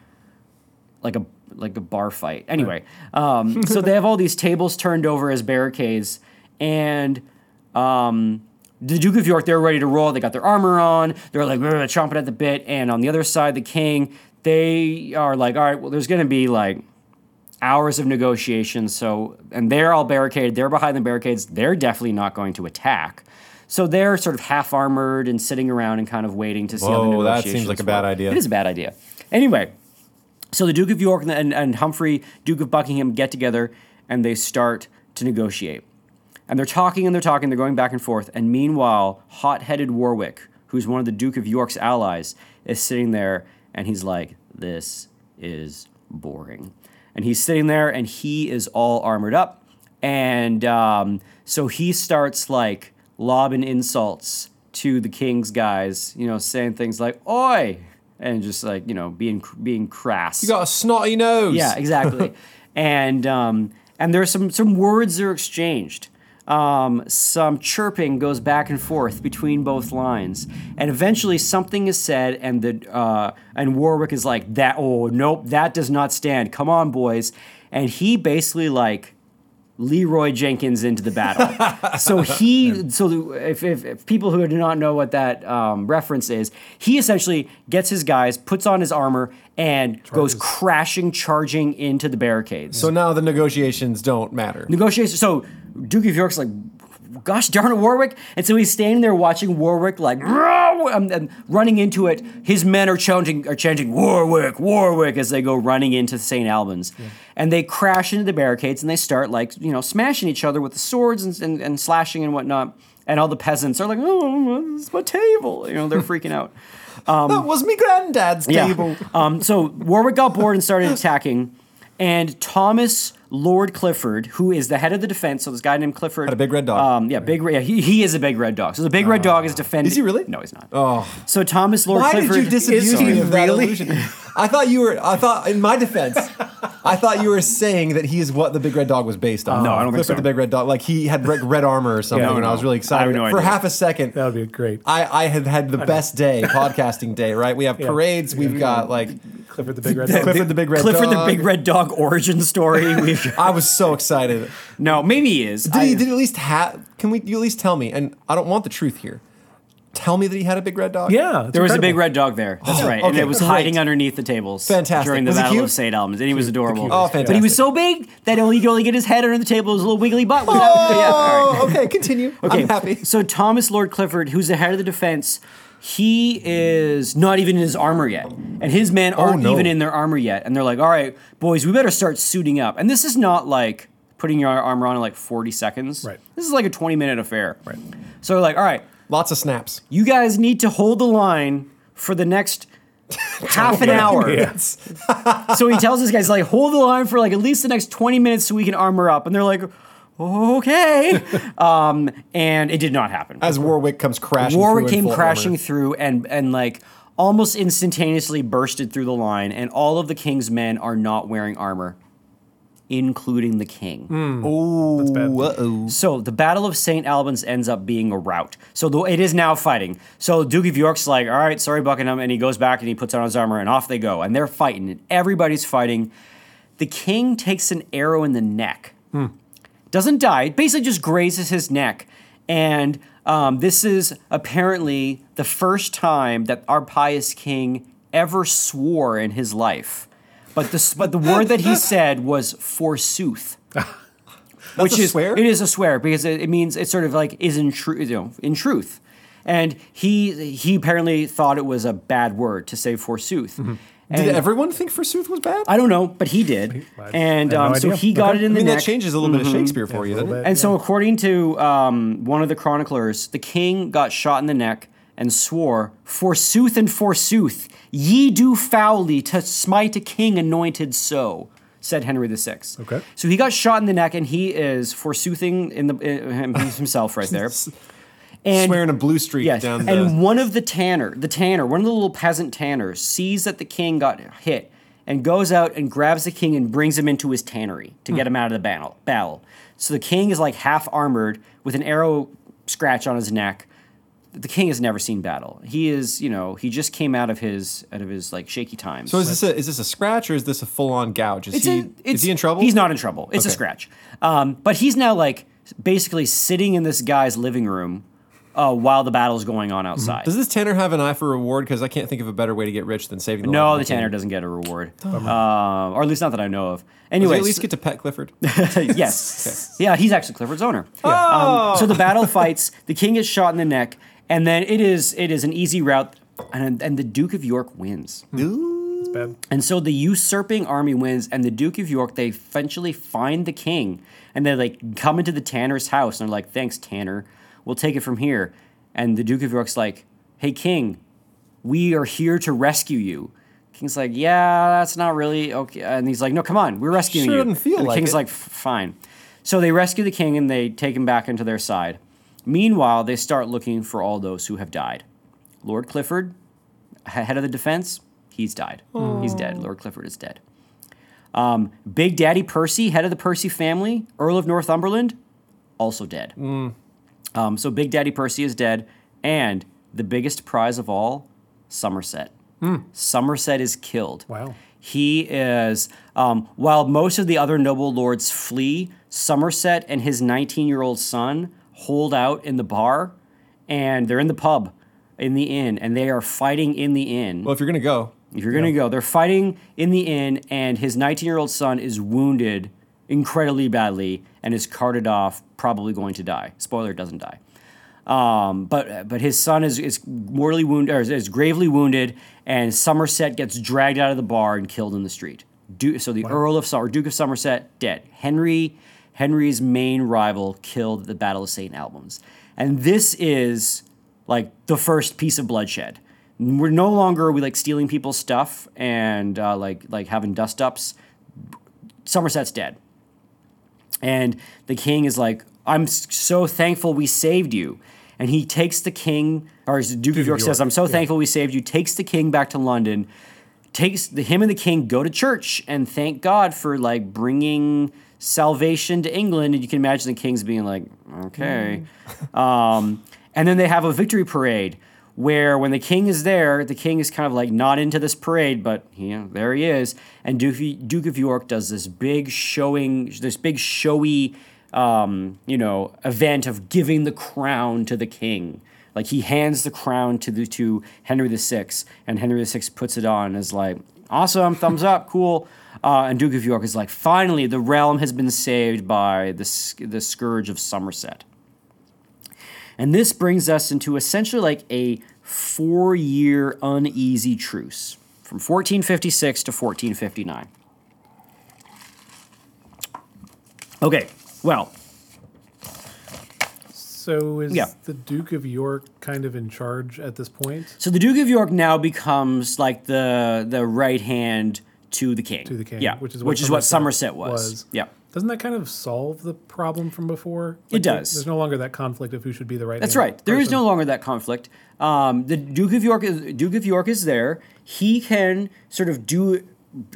like a like a bar fight. Anyway, um, so they have all these tables turned over as barricades, and um, the Duke of York, they're ready to roll. They got their armor on. They're like chomping at the bit. And on the other side, the king, they are like, all right, well, there's going to be like hours of negotiation, so, and they're all barricaded, they're behind the barricades, they're definitely not going to attack. So they're sort of half-armored and sitting around and kind of waiting to see how the negotiations go. Oh, that seems like a bad idea. It is a bad idea. Anyway, so the Duke of York and, and, and Humphrey, Duke of Buckingham, get together, and they start to negotiate. And they're talking and they're talking, they're going back and forth, and meanwhile, hot-headed Warwick, who's one of the Duke of York's allies, is sitting there, and he's like, this is boring. And he's sitting there, and he is all armored up. And um, so he starts, like, lobbing insults to the king's guys, you know, saying things like, oi, and just, like, you know, being being crass. You got a snotty nose. Yeah, exactly. and um, and there's some, some words are exchanged. Um, some chirping goes back and forth between both lines, and eventually something is said, and the uh, and Warwick is like, "That oh nope, that does not stand. Come on, boys!" And he basically like Leroy Jenkins into the battle. so he so if, if, if people who do not know what that um, reference is, he essentially gets his guys, puts on his armor, and Charges. goes crashing, charging into the barricades. So now the negotiations don't matter. Negotiations so. Duke of York's like, gosh darn it, Warwick. And so he's standing there watching Warwick, like, and, and running into it. His men are chanting, are chanting, Warwick, Warwick, as they go running into Saint Albans. Yeah. And they crash into the barricades, and they start, like, you know, smashing each other with the swords and, and, and slashing and whatnot. And all the peasants are like, oh, it's my table. You know, they're freaking out. Um, that was me granddad's yeah. table. um, so Warwick got bored and started attacking. And Thomas Lord Clifford, who is the head of the defense, so this guy named Clifford. Had a big red dog. Um, yeah, big. Yeah, he, he is a big red dog. So the big uh, red dog is defending. Is he really? No, he's not. Oh. So Thomas Lord Why Clifford. Why did you disabuse me of that illusion? I thought you were, I thought, in my defense, I thought you were saying that he is what the big red dog was based on. Uh, no, I don't Clifford think so. Clifford the big red dog. Like he had red, red armor or something, yeah, no, and I was really excited. No For idea. half a second. That would be great. I, I had had the best day, podcasting day, right? We have yeah. parades, yeah. we've yeah. got like... Clifford the Big Red Dog. Clifford the Big Red Clifford Dog. Clifford the Big Red Dog origin story. I was so excited. No, maybe he is. Did I, he did at least have... Can we? You at least tell me, and I don't want the truth here. tell me that he had a big red dog? Yeah. There incredible. was a big red dog there. That's oh, right. Okay, and it was great. hiding underneath the tables fantastic. during the was Battle of Saint Albans. And he was adorable. Oh, fantastic. But he was so big that he could only get his head under the table, his little wiggly butt. Oh, yeah. Right. Okay. Continue. Okay. I'm happy. So Thomas Lord Clifford, who's the head of the defense, he is not even in his armor yet. And his men aren't oh, no. even in their armor yet. And they're like, all right, boys, we better start suiting up. And this is not like putting your armor on in like forty seconds. Right. This is like a twenty-minute affair. Right. So they're like, all right. Lots of snaps. You guys need to hold the line for the next half an hour. Yes. So he tells his guys, like, hold the line for like at least the next twenty minutes so we can armor up. And they're like, okay. um, and it did not happen. As Warwick comes crashing Warwick through. Warwick came crashing armor. through and and like almost instantaneously bursted through the line. And all of the king's men are not wearing armor, including the king. Mm. Oh, that's bad. Uh-oh. So the Battle of Saint Albans ends up being a rout. So the, it is now fighting. So Duke of York's like, all right, sorry, Buckingham. And he goes back and he puts on his armor and off they go. And they're fighting and everybody's fighting. The king takes an arrow in the neck. Mm. Doesn't die. It basically just grazes his neck. And um, this is apparently the first time that our pious king ever swore in his life. But the, but the word that he said was forsooth, which That's a is swear? It is a swear because it, it means it's sort of like is in truth, you know, in truth, and he he apparently thought it was a bad word to say forsooth. Mm-hmm. And did everyone think forsooth was bad? I don't know, but he did, and um, no so he got okay. it in the I mean, neck. That changes a little mm-hmm. bit of Shakespeare for yeah, you, doesn't bit, it? And yeah. so, according to um, one of the chroniclers, the king got shot in the neck and swore, forsooth and forsooth, ye do foully to smite a king anointed so, said Henry the Sixth. Okay. So he got shot in the neck, and he is forsoothing in the in himself right there. And, swearing a blue streak yes, down there. And one of the tanner, the tanner, one of the little peasant tanners, sees that the king got hit and goes out and grabs the king and brings him into his tannery to hmm. get him out of the battle, battle. So the king is like half armored with an arrow scratch on his neck. The king has never seen battle. He is, you know, he just came out of his out of his like shaky times. So is this a is this a scratch or is this a full on gouge? Is it's he a, is he in trouble? He's not in trouble. It's okay. a scratch, um, but he's now like basically sitting in this guy's living room uh, while the battle's going on outside. Mm-hmm. Does this tanner have an eye for reward? Because I can't think of a better way to get rich than saving the no, life. No, the tanner doesn't get a reward, uh, or at least not that I know of. Anyway, does he at least get to pet Clifford? Yes, okay. Yeah, he's actually Clifford's owner. Yeah. Oh. Um, so the battle fights. The king is shot in the neck. And then it is it is an easy rout, and, and the Duke of York wins. Ooh. That's bad. And so the usurping army wins, and the Duke of York, they eventually find the king, and they like come into the tanner's house, and they're like, thanks, tanner, we'll take it from here. And the Duke of York's like, hey, king, we are here to rescue you. King's like, yeah, that's not really okay. And he's like, no, come on, we're rescuing sure you. Sure doesn't feel and the like king's it. like, fine. So they rescue the king, and they take him back into their side. Meanwhile, they start looking for all those who have died. Lord Clifford, head of the defense, he's died. Aww. He's dead. Lord Clifford is dead. Um, Big Daddy Percy, head of the Percy family, Earl of Northumberland, also dead. Mm. Um, so Big Daddy Percy is dead. And the biggest prize of all, Somerset. Mm. Somerset is killed. Wow. He is, um, while most of the other noble lords flee, Somerset and his nineteen-year-old son hold out in the bar, and they're in the pub, in the inn, and they are fighting in the inn. Well, if you're going to go. If you're going to yeah. go. They're fighting in the inn, and his nineteen-year-old son is wounded incredibly badly and is carted off, probably going to die. Spoiler, doesn't die. Um, but but his son is, is mortally wounded, or is gravely wounded, and Somerset gets dragged out of the bar and killed in the street. Du- so the wow. Earl of or Duke of Somerset, dead. Henry... Henry's main rival killed at the Battle of Saint Albans. And this is like the first piece of bloodshed. We're no longer are we like stealing people's stuff and uh, like like having dust ups. Somerset's dead. And the king is like, I'm so thankful we saved you. And he takes the king, or Duke, Duke of York, York says, I'm so yeah. thankful we saved you, takes the king back to London, takes the, him and the king go to church and thank God for like bringing salvation to England, and you can imagine the king's being like, okay. Mm. um, and then they have a victory parade where when the king is there, the king is kind of like not into this parade, but you know, there he is. And Duke, Duke of York does this big showing, this big showy, um, you know, event of giving the crown to the king. Like, he hands the crown to the to Henry the Sixth, and Henry the Sixth puts it on and is like, awesome, thumbs up, cool. Uh, and Duke of York is like, finally, the realm has been saved by the, the scourge of Somerset. And this brings us into essentially like a four-year uneasy truce from fourteen fifty-six to fourteen fifty-nine. Okay, well. So is yeah. the Duke of York kind of in charge at this point? So the Duke of York now becomes like the the right hand to the king. To the king, yeah. Which is what, which is what Somerset was. was. Yeah. Doesn't that kind of solve the problem from before? Like, it does. There's no longer that conflict of who should be the right. That's hand right. There person. is no longer that conflict. Um, the Duke of York, is, Duke of York is there. He can sort of do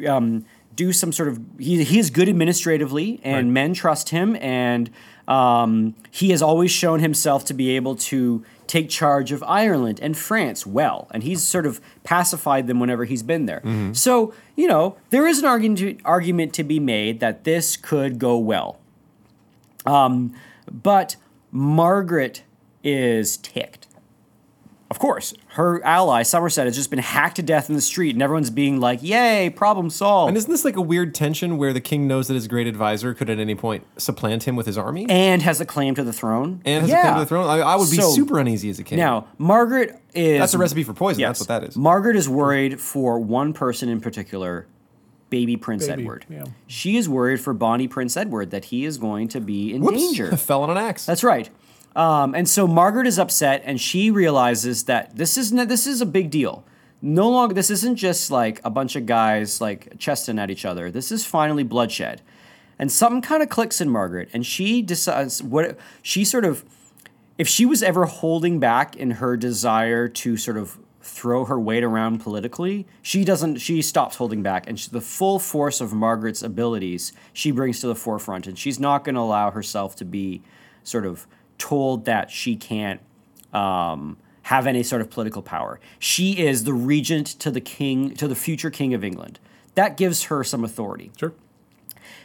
um, do some sort of. He he is good administratively, and right. men trust him, and um, he has always shown himself to be able to take charge of Ireland and France well, and he's sort of pacified them whenever he's been there. Mm-hmm. So, you know, there is an argument argument to be made that this could go well. Um, but Margaret is ticked. Of course, her ally, Somerset, has just been hacked to death in the street, and everyone's being like, yay, problem solved. And isn't this like a weird tension where the king knows that his great advisor could at any point supplant him with his army? And has a claim to the throne. And has yeah. a claim to the throne. I, I would be so, super uneasy as a king. Now, Margaret is... That's a recipe for poison. Yes, that's what that is. Margaret is worried for one person in particular, baby Prince baby, Edward. Yeah. She is worried for Bonnie Prince Edward, that he is going to be in Whoops, danger. Fell on an axe. That's right. Um, and so Margaret is upset, and she realizes that this is no, this is a big deal. No longer, this isn't just like a bunch of guys like chesting at each other. This is finally bloodshed, and something kind of clicks in Margaret, and she decides what she sort of, if she was ever holding back in her desire to sort of throw her weight around politically, she doesn't. She stops holding back, and she, the full force of Margaret's abilities she brings to the forefront, and she's not going to allow herself to be sort of told that she can't um, have any sort of political power. She is the regent to the king, to the future king of England. That gives her some authority. Sure.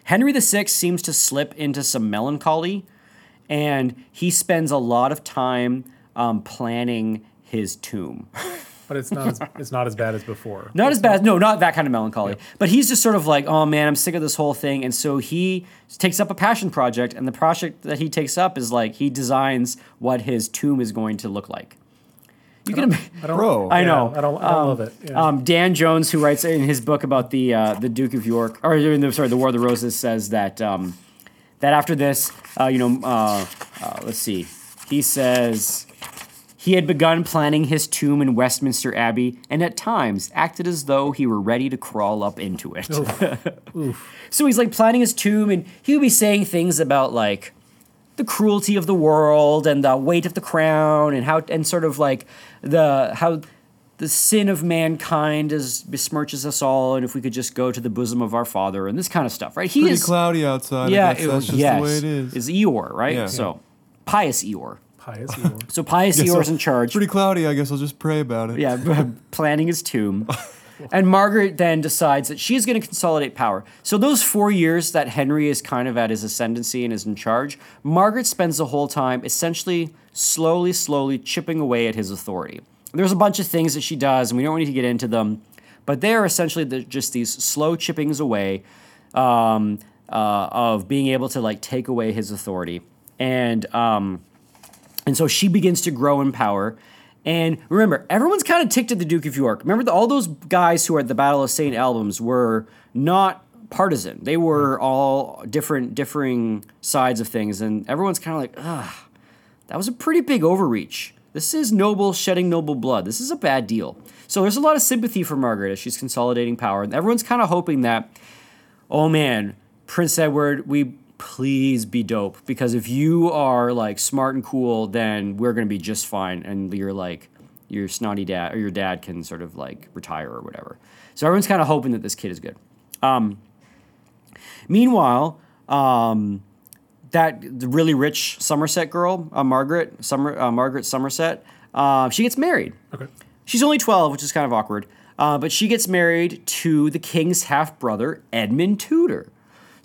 Henry the Sixth seems to slip into some melancholy, and he spends a lot of time um, planning his tomb. But it's not as, it's not as bad as before. Not it's as bad. Not, no, not that kind of melancholy. Yeah. But he's just sort of like, oh, man, I'm sick of this whole thing. And so he takes up a passion project. And the project that he takes up is like he designs what his tomb is going to look like. You I can, don't, I don't, bro. I know. Yeah, I don't. I don't um, love it. Yeah. Um, Dan Jones, who writes in his book about the uh, the Duke of York, or sorry, the War of the Roses, says that um, that after this, uh, you know, uh, uh, let's see, he says. He had begun planning his tomb in Westminster Abbey, and at times acted as though he were ready to crawl up into it. Oof. Oof. So he's like planning his tomb, and he would be saying things about like the cruelty of the world and the weight of the crown, and how and sort of like the how the sin of mankind is besmirches us all, and if we could just go to the bosom of our Father and this kind of stuff, right? He Pretty is cloudy outside. Yeah, I guess. It, that's just yes, the way it is. It's Eeyore, right? Yeah. So pious Eeyore. Pious Eeyore. So Pious Eeyore's in charge. Pretty cloudy, I guess I'll just pray about it. Yeah, planning his tomb. And Margaret then decides that she's going to consolidate power. So those four years that Henry is kind of at his ascendancy and is in charge, Margaret spends the whole time essentially slowly, slowly chipping away at his authority. And there's a bunch of things that she does, and we don't need to get into them, but they are essentially the, just these slow chippings away um, uh, of being able to like take away his authority. And... Um, And so she begins to grow in power. And remember, everyone's kind of ticked at the Duke of York. Remember, the, all those guys who were at the Battle of Saint Albans were not partisan. They were all different, differing sides of things. And everyone's kind of like, ugh, that was a pretty big overreach. This is noble shedding noble blood. This is a bad deal. So there's a lot of sympathy for Margaret as she's consolidating power. And everyone's kind of hoping that, oh, man, Prince Edward, we... please be dope, because if you are like smart and cool, then we're going to be just fine. And you're like, your snotty dad or your dad can sort of like retire or whatever. So everyone's kind of hoping that this kid is good. Um, meanwhile, um, that really rich Somerset girl, uh, Margaret, Summer, uh, Margaret Somerset, uh, she gets married. Okay. She's only twelve, which is kind of awkward. Uh, but she gets married to the king's half brother, Edmund Tudor.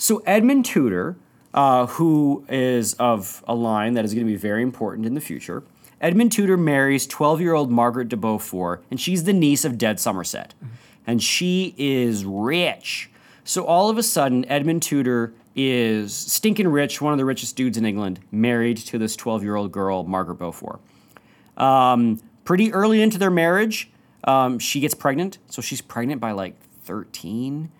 So Edmund Tudor, uh, who is of a line that is going to be very important in the future, Edmund Tudor marries twelve-year-old Margaret de Beaufort, and she's the niece of dead Somerset. And she is rich. So all of a sudden, Edmund Tudor is stinking rich, one of the richest dudes in England, married to this twelve-year-old girl, Margaret Beaufort. Um, pretty early into their marriage, um, she gets pregnant. So she's pregnant by like thirteen,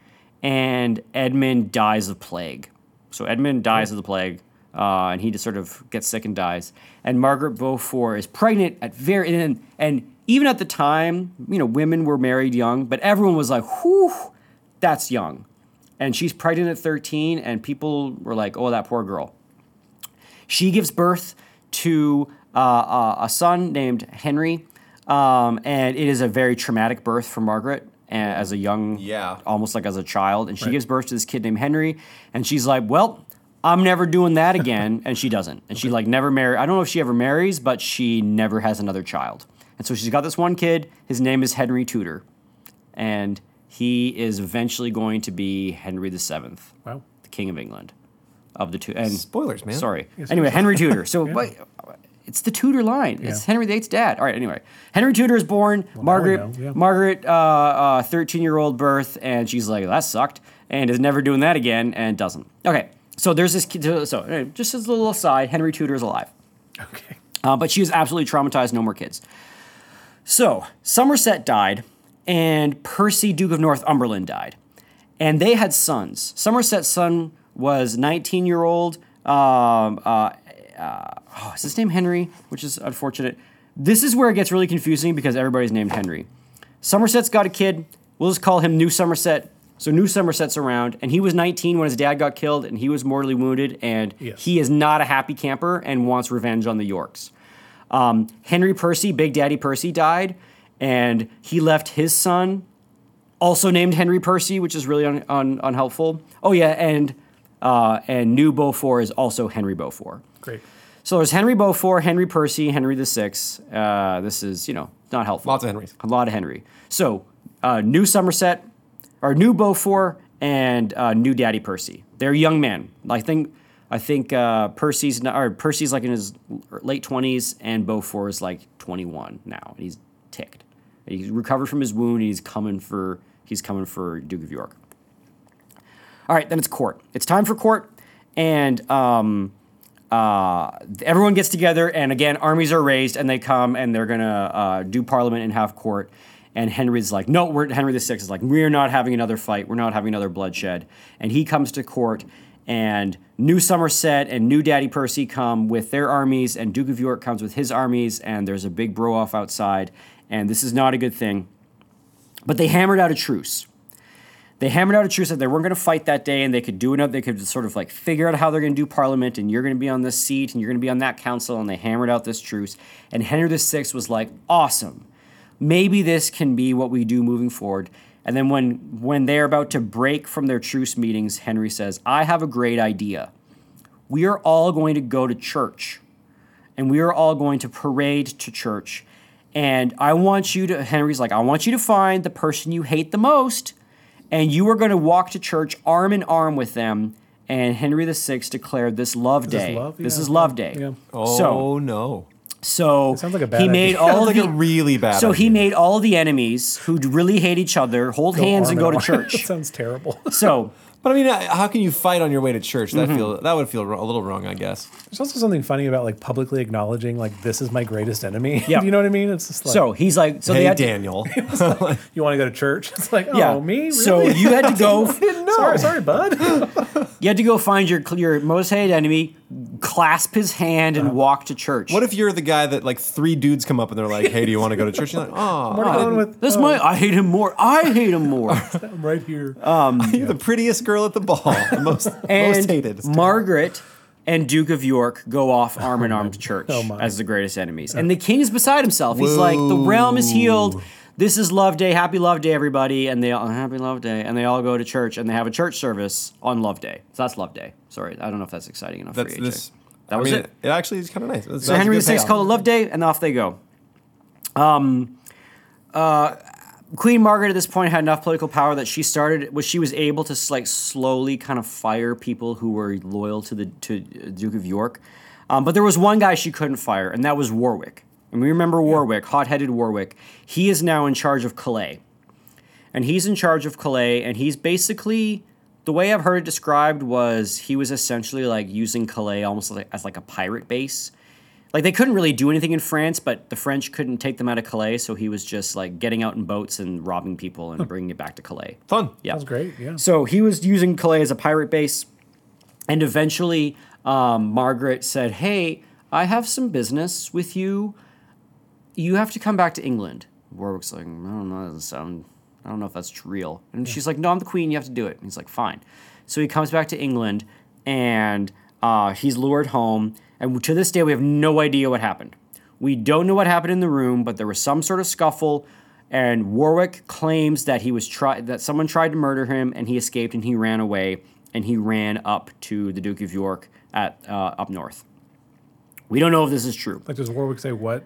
and Edmund dies of plague. So Edmund dies of the plague, uh, and he just sort of gets sick and dies. And Margaret Beaufort is pregnant at very and and even at the time, you know, women were married young, but everyone was like, "Whew, that's young." And she's pregnant at thirteen, and people were like, "Oh, that poor girl." She gives birth to uh, uh, a son named Henry, um, and it is a very traumatic birth for Margaret. As a young, yeah. almost like as a child. And she right. gives birth to this kid named Henry. And she's like, well, I'm never doing that again. And she doesn't. And okay. she like never marries. I don't know if she ever marries, but she never has another child. And so she's got this one kid. His name is Henry Tudor. And he is eventually going to be Henry the Seventh. Wow. The King of England. Of the two. And spoilers, man. Sorry. Anyway, Henry Tudor. So yeah. but, it's the Tudor line. Yeah. It's Henry the Eighth's dad. All right, anyway. Henry Tudor is born. Well, Margaret, yeah. Margaret, uh, uh, thirteen-year-old birth, and she's like, that sucked, and is never doing that again, and doesn't. Okay, so there's this kid. So just as a little aside, Henry Tudor is alive. Okay. Uh, but she was absolutely traumatized, no more kids. So Somerset died, and Percy, Duke of Northumberland, died. And they had sons. Somerset's son was nineteen-year-old, um, uh, Uh, oh, is his name Henry? Which is unfortunate. This is where it gets really confusing because everybody's named Henry. Somerset's got a kid. We'll just call him New Somerset. So New Somerset's around, and he was nineteen when his dad got killed, and he was mortally wounded, and yes. he is not a happy camper and wants revenge on the Yorks. Um, Henry Percy, Big Daddy Percy, died, and he left his son, also named Henry Percy, which is really un- un- unhelpful. Oh, yeah, and... Uh, and new Beaufort is also Henry Beaufort. Great. So there's Henry Beaufort, Henry Percy, Henry the Sixth. Uh, this is, you know, not helpful. Lots of Henrys. A lot of Henry. So uh, new Somerset, or new Beaufort, and uh, new Daddy Percy. They're young men. I think I think uh, Percy's not, or Percy's like in his late twenties, and Beaufort is like twenty-one now. And he's ticked. He's recovered from his wound. And he's coming for he's coming for Duke of York. All right, then it's court. It's time for court, and um, uh, everyone gets together, and again, armies are raised, and they come, and they're going to uh, do parliament and have court, and Henry's like, no, we're, Henry the Sixth is like, we're not having another fight, we're not having another bloodshed, and he comes to court, and New Somerset and New Daddy Percy come with their armies, and Duke of York comes with his armies, and there's a big bro-off outside, and this is not a good thing, but they hammered out a truce. They hammered out a truce that they weren't going to fight that day, and they could do enough. They could sort of like figure out how they're going to do parliament, and you're going to be on this seat, and you're going to be on that council, and they hammered out this truce. And Henry the Sixth was like, awesome. Maybe this can be what we do moving forward. And then when, when they're about to break from their truce meetings, Henry says, I have a great idea. We are all going to go to church, and we are all going to parade to church. And I want you to, Henry's like, I want you to find the person you hate the most, and you were going to walk to church arm in arm with them, and Henry the Sixth declared this love this day. Is love? This yeah. is love day. Yeah. Oh, so, no. So sounds like a bad he made idea. all like the, a really bad So idea. He made all the enemies who really hate each other hold go hands and go to arm. church. That sounds terrible. So, but I mean, how can you fight on your way to church? That mm-hmm. feel that would feel a little wrong, I guess. There's also something funny about like publicly acknowledging like this is my greatest enemy. Yeah. Do you know what I mean? It's just like so he's like so hey they had Daniel, to, like, you want to go to church? It's like oh yeah. me. Really? So you had to go. no, sorry, sorry, bud. You had to go find your your most hated enemy, clasp his hand, and uh-huh. walk to church. What if you're the guy that like three dudes come up and they're like, hey, do you want to go to church? You're like, oh, with, this oh. my I hate him more. I hate him more. I'm right here. Um, you're yeah. the prettiest girl. Girl at the ball, the most, most hated. It's Margaret terrible. And Duke of York go off arm in arm to church oh as the greatest enemies. And the king is beside himself. Whoa. He's like, the realm is healed. This is love day. Happy love day, everybody. And they all, happy love day. And they all go to church and they have a church service on love day. So that's love day. Sorry, I don't know if that's exciting enough that's, for you, this, That I was mean, it. It actually is kind of nice. That's, so that's Henry the Sixth called it love day and off they go. Um, uh, Queen Margaret at this point had enough political power that she started, was she was able to like slowly kind of fire people who were loyal to the to Duke of York. Um, but there was one guy she couldn't fire, and that was Warwick. And we remember Warwick, yeah. hot-headed Warwick. He is now in charge of Calais. And he's in charge of Calais, and he's basically... The way I've heard it described was he was essentially, like, using Calais almost like, as, like, a pirate base. Like, they couldn't really do anything in France, but the French couldn't take them out of Calais, so he was just, like, getting out in boats and robbing people and bringing it back to Calais. Fun. Yeah. Sounds great, yeah. So he was using Calais as a pirate base, and eventually um, Margaret said, hey, I have some business with you. You have to come back to England. Warwick's like, I don't know, that doesn't sound... I don't know if that's real. And yeah. she's like, no, I'm the queen. You have to do it. And he's like, fine. So he comes back to England, and uh, he's lured home. And to this day, we have no idea what happened. We don't know what happened in the room, but there was some sort of scuffle. And Warwick claims that he was try- that someone tried to murder him, and he escaped, and he ran away, and he ran up to the Duke of York at uh, up north. We don't know if this is true. Like, does Warwick say what?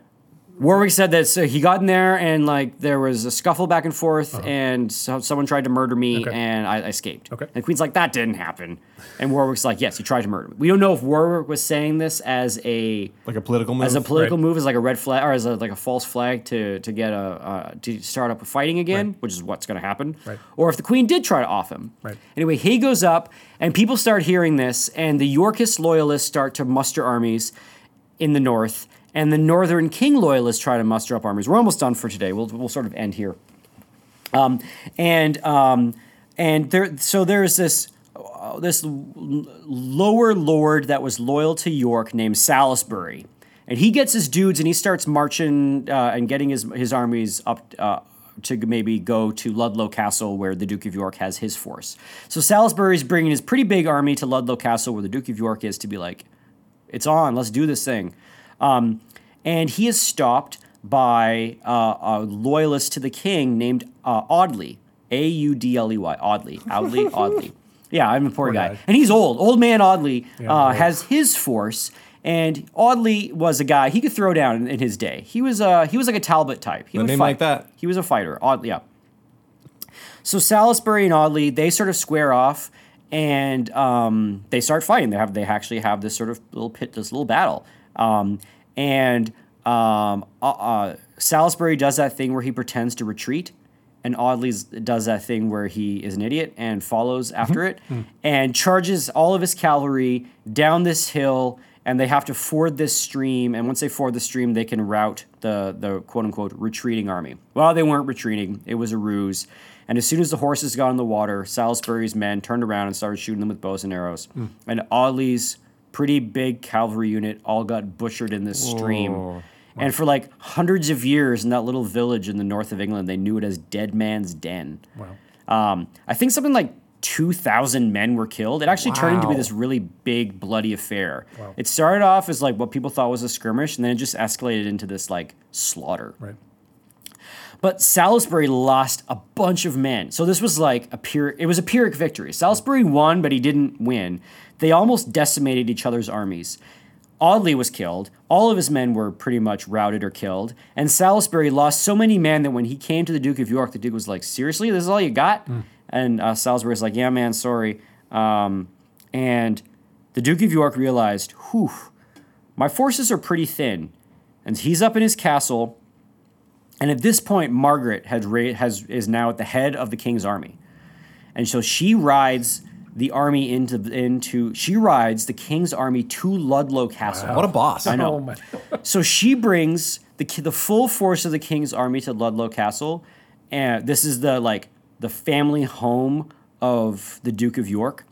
Warwick said that so he got in there and, like, there was a scuffle back and forth uh-huh. and so someone tried to murder me okay. and I, I escaped. Okay. And the Queen's like, that didn't happen. And Warwick's like, yes, he tried to murder me. We don't know if Warwick was saying this as a... Like a political move? As a political right. move, as, like, a red flag, or as, a, like, a false flag to, to get a... Uh, to start up a fighting again, right. which is what's going to happen. Right. Or if the Queen did try to off him. Right. Anyway, he goes up and people start hearing this and the Yorkist loyalists start to muster armies in the north. And the Northern King Loyalists try to muster up armies. We're almost done for today. We'll we'll sort of end here. Um, and um, and there, so there's this uh, this lower lord that was loyal to York named Salisbury, and he gets his dudes and he starts marching uh, and getting his his armies up uh, to maybe go to Ludlow Castle where the Duke of York has his force. So Salisbury's bringing his pretty big army to Ludlow Castle where the Duke of York is to be like, it's on, let's do this thing. Um, and he is stopped by uh, a loyalist to the king named uh, Audley, A U D L E Y, Audley, Audley, Audley. Yeah, I'm a poor, poor guy. guy. And he's old. Old man Audley yeah, uh, has his force, and Audley was a guy, he could throw down in, in his day. He was uh, he was like a Talbot type. He would fight. Like that. He was a fighter, Audley, yeah. So Salisbury and Audley, they sort of square off, and um, they start fighting. They have they actually have this sort of little pit, this little battle. Um, and, um, uh, uh, Salisbury does that thing where he pretends to retreat and Audley does that thing where he is an idiot and follows after mm-hmm. it mm-hmm. and charges all of his cavalry down this hill and they have to ford this stream. And once they ford the stream, they can rout the, the quote unquote retreating army. Well, they weren't retreating. It was a ruse. And as soon as the horses got in the water, Salisbury's men turned around and started shooting them with bows and arrows mm. and Audley's pretty big cavalry unit all got butchered in this stream. Whoa. And for like hundreds of years in that little village in the north of England, they knew it as Dead Man's Den. Wow. Um, I think something like two thousand men were killed. It actually wow. turned into be this really big, bloody affair. Wow. It started off as like what people thought was a skirmish, and then it just escalated into this like slaughter. Right. But Salisbury lost a bunch of men. So this was like a Pyrrhic, it was a Pyrrhic victory. Salisbury won, but he didn't win. They almost decimated each other's armies. Audley was killed. All of his men were pretty much routed or killed. And Salisbury lost so many men that when he came to the Duke of York, the Duke was like, seriously, this is all you got? Mm. And uh, Salisbury was like, yeah, man, sorry. Um, and the Duke of York realized, whew, my forces are pretty thin. And he's up in his castle. And at this point, Margaret had ra- has is now at the head of the king's army. And so she rides the army into, into she rides the king's army to Ludlow Castle. Wow. What a boss. I know. Oh so she brings the the full force of the king's army to Ludlow Castle. And this is the like the family home of the Duke of York.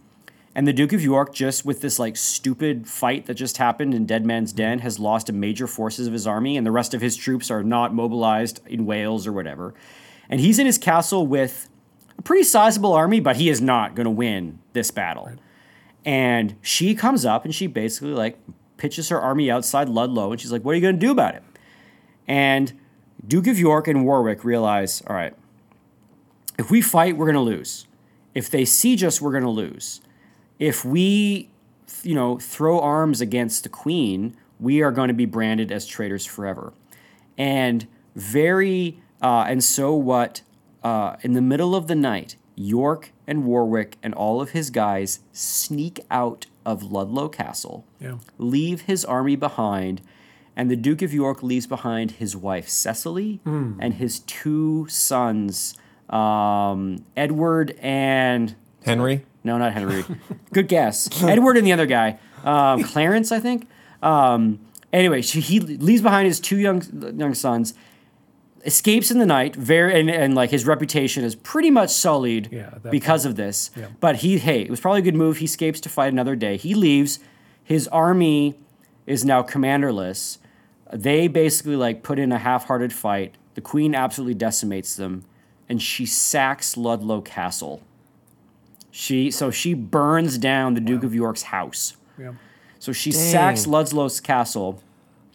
And the Duke of York, just with this like stupid fight that just happened in Dead Man's Den, has lost a major forces of his army, and the rest of his troops are not mobilized in Wales or whatever. And he's in his castle with a pretty sizable army, but he is not going to win this battle. Right. And she comes up and she basically like pitches her army outside Ludlow, and she's like, "What are you going to do about it?" And Duke of York and Warwick realize, all right, if we fight, we're going to lose. If they siege us, we're going to lose. If we, you know, throw arms against the queen, we are going to be branded as traitors forever. And very, uh, and so what, uh, in the middle of the night, York and Warwick and all of his guys sneak out of Ludlow Castle, yeah. leave his army behind, and the Duke of York leaves behind his wife Cecily mm. and his two sons, um, Edward and... Henry? No, not Henry. Good guess. Edward and the other guy. Um, Clarence, I think. Um, anyway, she, he leaves behind his two young young sons, escapes in the night, very and, and like his reputation is pretty much sullied yeah, because point. of this. Yeah. But he, hey, it was probably a good move. He escapes to fight another day. He leaves. His army is now commanderless. They basically like put in a half-hearted fight. The queen absolutely decimates them, and she sacks Ludlow Castle. She so she burns down the Duke wow. of York's house. Yeah. So she Dang. sacks Ludlow's castle.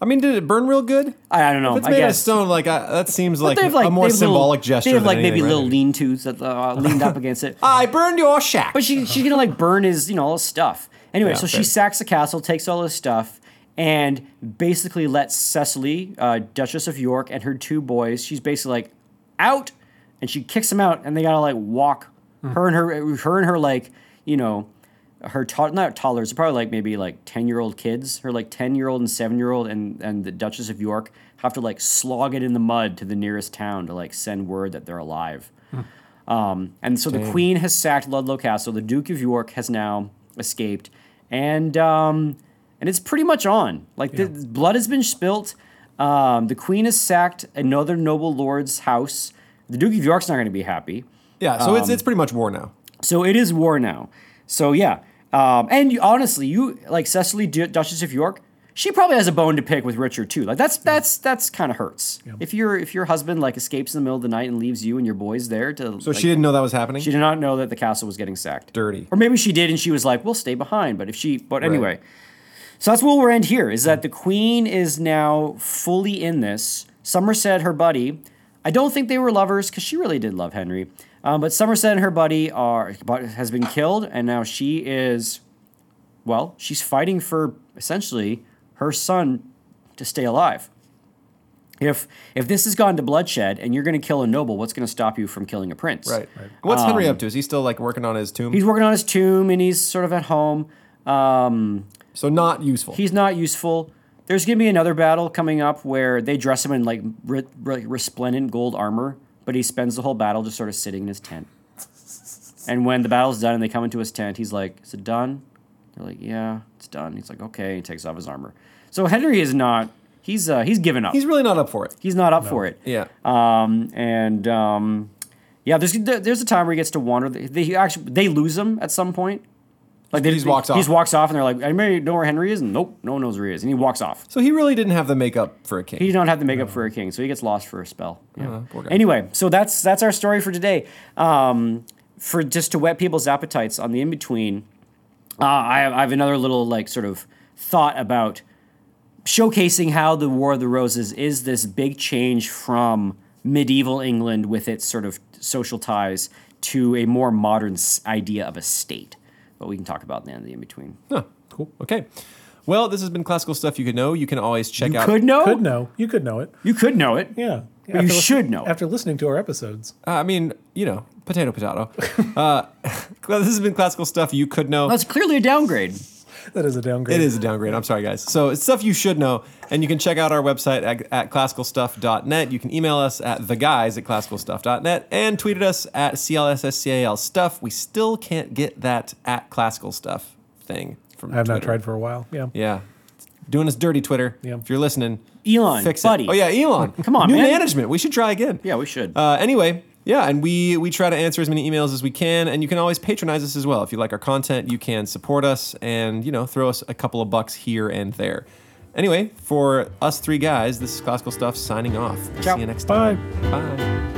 I mean, did it burn real good? I, I don't know. If it's made out of stone, like I, that seems like, have, like a more symbolic little, gesture. They have like maybe right? little lean-tos that uh, leaned up against it. I burned your shack. But she she's gonna like burn his you know all his stuff anyway. Yeah, so fair. She sacks the castle, takes all his stuff, and basically lets Cecily, uh, Duchess of York, and her two boys. She's basically like out, and she kicks them out, and they gotta like walk. Her and her, her and her, like you know, her ta- not toddlers, probably like maybe like ten-year-old kids. Her like ten-year-old and seven-year-old and and the Duchess of York have to like slog it in the mud to the nearest town to like send word that they're alive. Hmm. Um, and so Dang. the Queen has sacked Ludlow Castle. The Duke of York has now escaped, and um, and it's pretty much on. Like yeah. the blood has been spilt. Um, the Queen has sacked another noble lord's house. The Duke of York's not going to be happy. Yeah, so um, it's it's pretty much war now. So it is war now. So yeah, um, and you, honestly, you like Cecily, D- Duchess of York. She probably has a bone to pick with Richard too. Like that's that's that's kind of hurts. Yeah. If your if your husband like escapes in the middle of the night and leaves you and your boys there to. So like, she didn't know that was happening. She did not know that the castle was getting sacked. Dirty. Or maybe she did, and she was like, "We'll stay behind." But if she, but anyway, right. So that's where we'll end here. Is that the Queen is now fully in this. Somerset, her buddy. I don't think they were lovers because she really did love Henry. Um, but Somerset and her buddy are has been killed, and now she is, well, she's fighting for essentially her son to stay alive. If if this has gone to bloodshed and you're going to kill a noble, what's going to stop you from killing a prince? Right. right. What's um, Henry up to? Is he still like working on his tomb? He's working on his tomb, and he's sort of at home. Um, so not useful. He's not useful. There's going to be another battle coming up where they dress him in like re- re- resplendent gold armor. But he spends the whole battle just sort of sitting in his tent. And when the battle's done and they come into his tent, he's like, is it done? They're like, yeah, it's done. He's like, okay. He takes off his armor. So Henry is not, he's uh, he's given up. He's really not up for it. He's not up no. for it. Yeah. Um, and um, yeah, there's there's a time where he gets to wander. They, they actually, they lose him at some point. Like they, he just walks off. He just walks off, and they're like, I don't know where Henry is. And nope, no one knows where he is. And he walks off. So he really didn't have the makeup for a king. He did not have the makeup no. for a king, so he gets lost for a spell. Yeah. Uh, poor guy. Anyway, so that's that's our story for today. Um, for just to whet people's appetites on the in-between, uh, I, have, I have another little like sort of thought about showcasing how the War of the Roses is this big change from medieval England with its sort of social ties to a more modern idea of a state. But we can talk about the end of the in-between. Huh, cool. Okay. Well, this has been Classical Stuff You Could Know. You can always check you out... You could know? could know. You could know it. You could know it. Yeah. But after you listen- should know. After listening to our episodes. Uh, I mean, you know, potato, potato. uh, this has been Classical Stuff You Could Know. That's clearly a downgrade. That is a downgrade. It is a downgrade. I'm sorry, guys. So it's stuff you should know. And you can check out our website at, at classical stuff dot net. You can email us at the guys at classical stuff dot net and tweet at us at C L S S C A L stuff. We still can't get that at classical stuff thing from I have Twitter. Not tried for a while. Yeah. Yeah. Doing us dirty, Twitter. Yeah. If you're listening, Elon, fix buddy. It. Oh, yeah, Elon. Come on, New man. New management. We should try again. Yeah, we should. Uh, anyway. Yeah, and we, we try to answer as many emails as we can, and you can always patronize us as well. If you like our content, you can support us and, you know, throw us a couple of bucks here and there. Anyway, for us three guys, this is Classical Stuff signing off. Ciao. See you next time. Bye. Bye.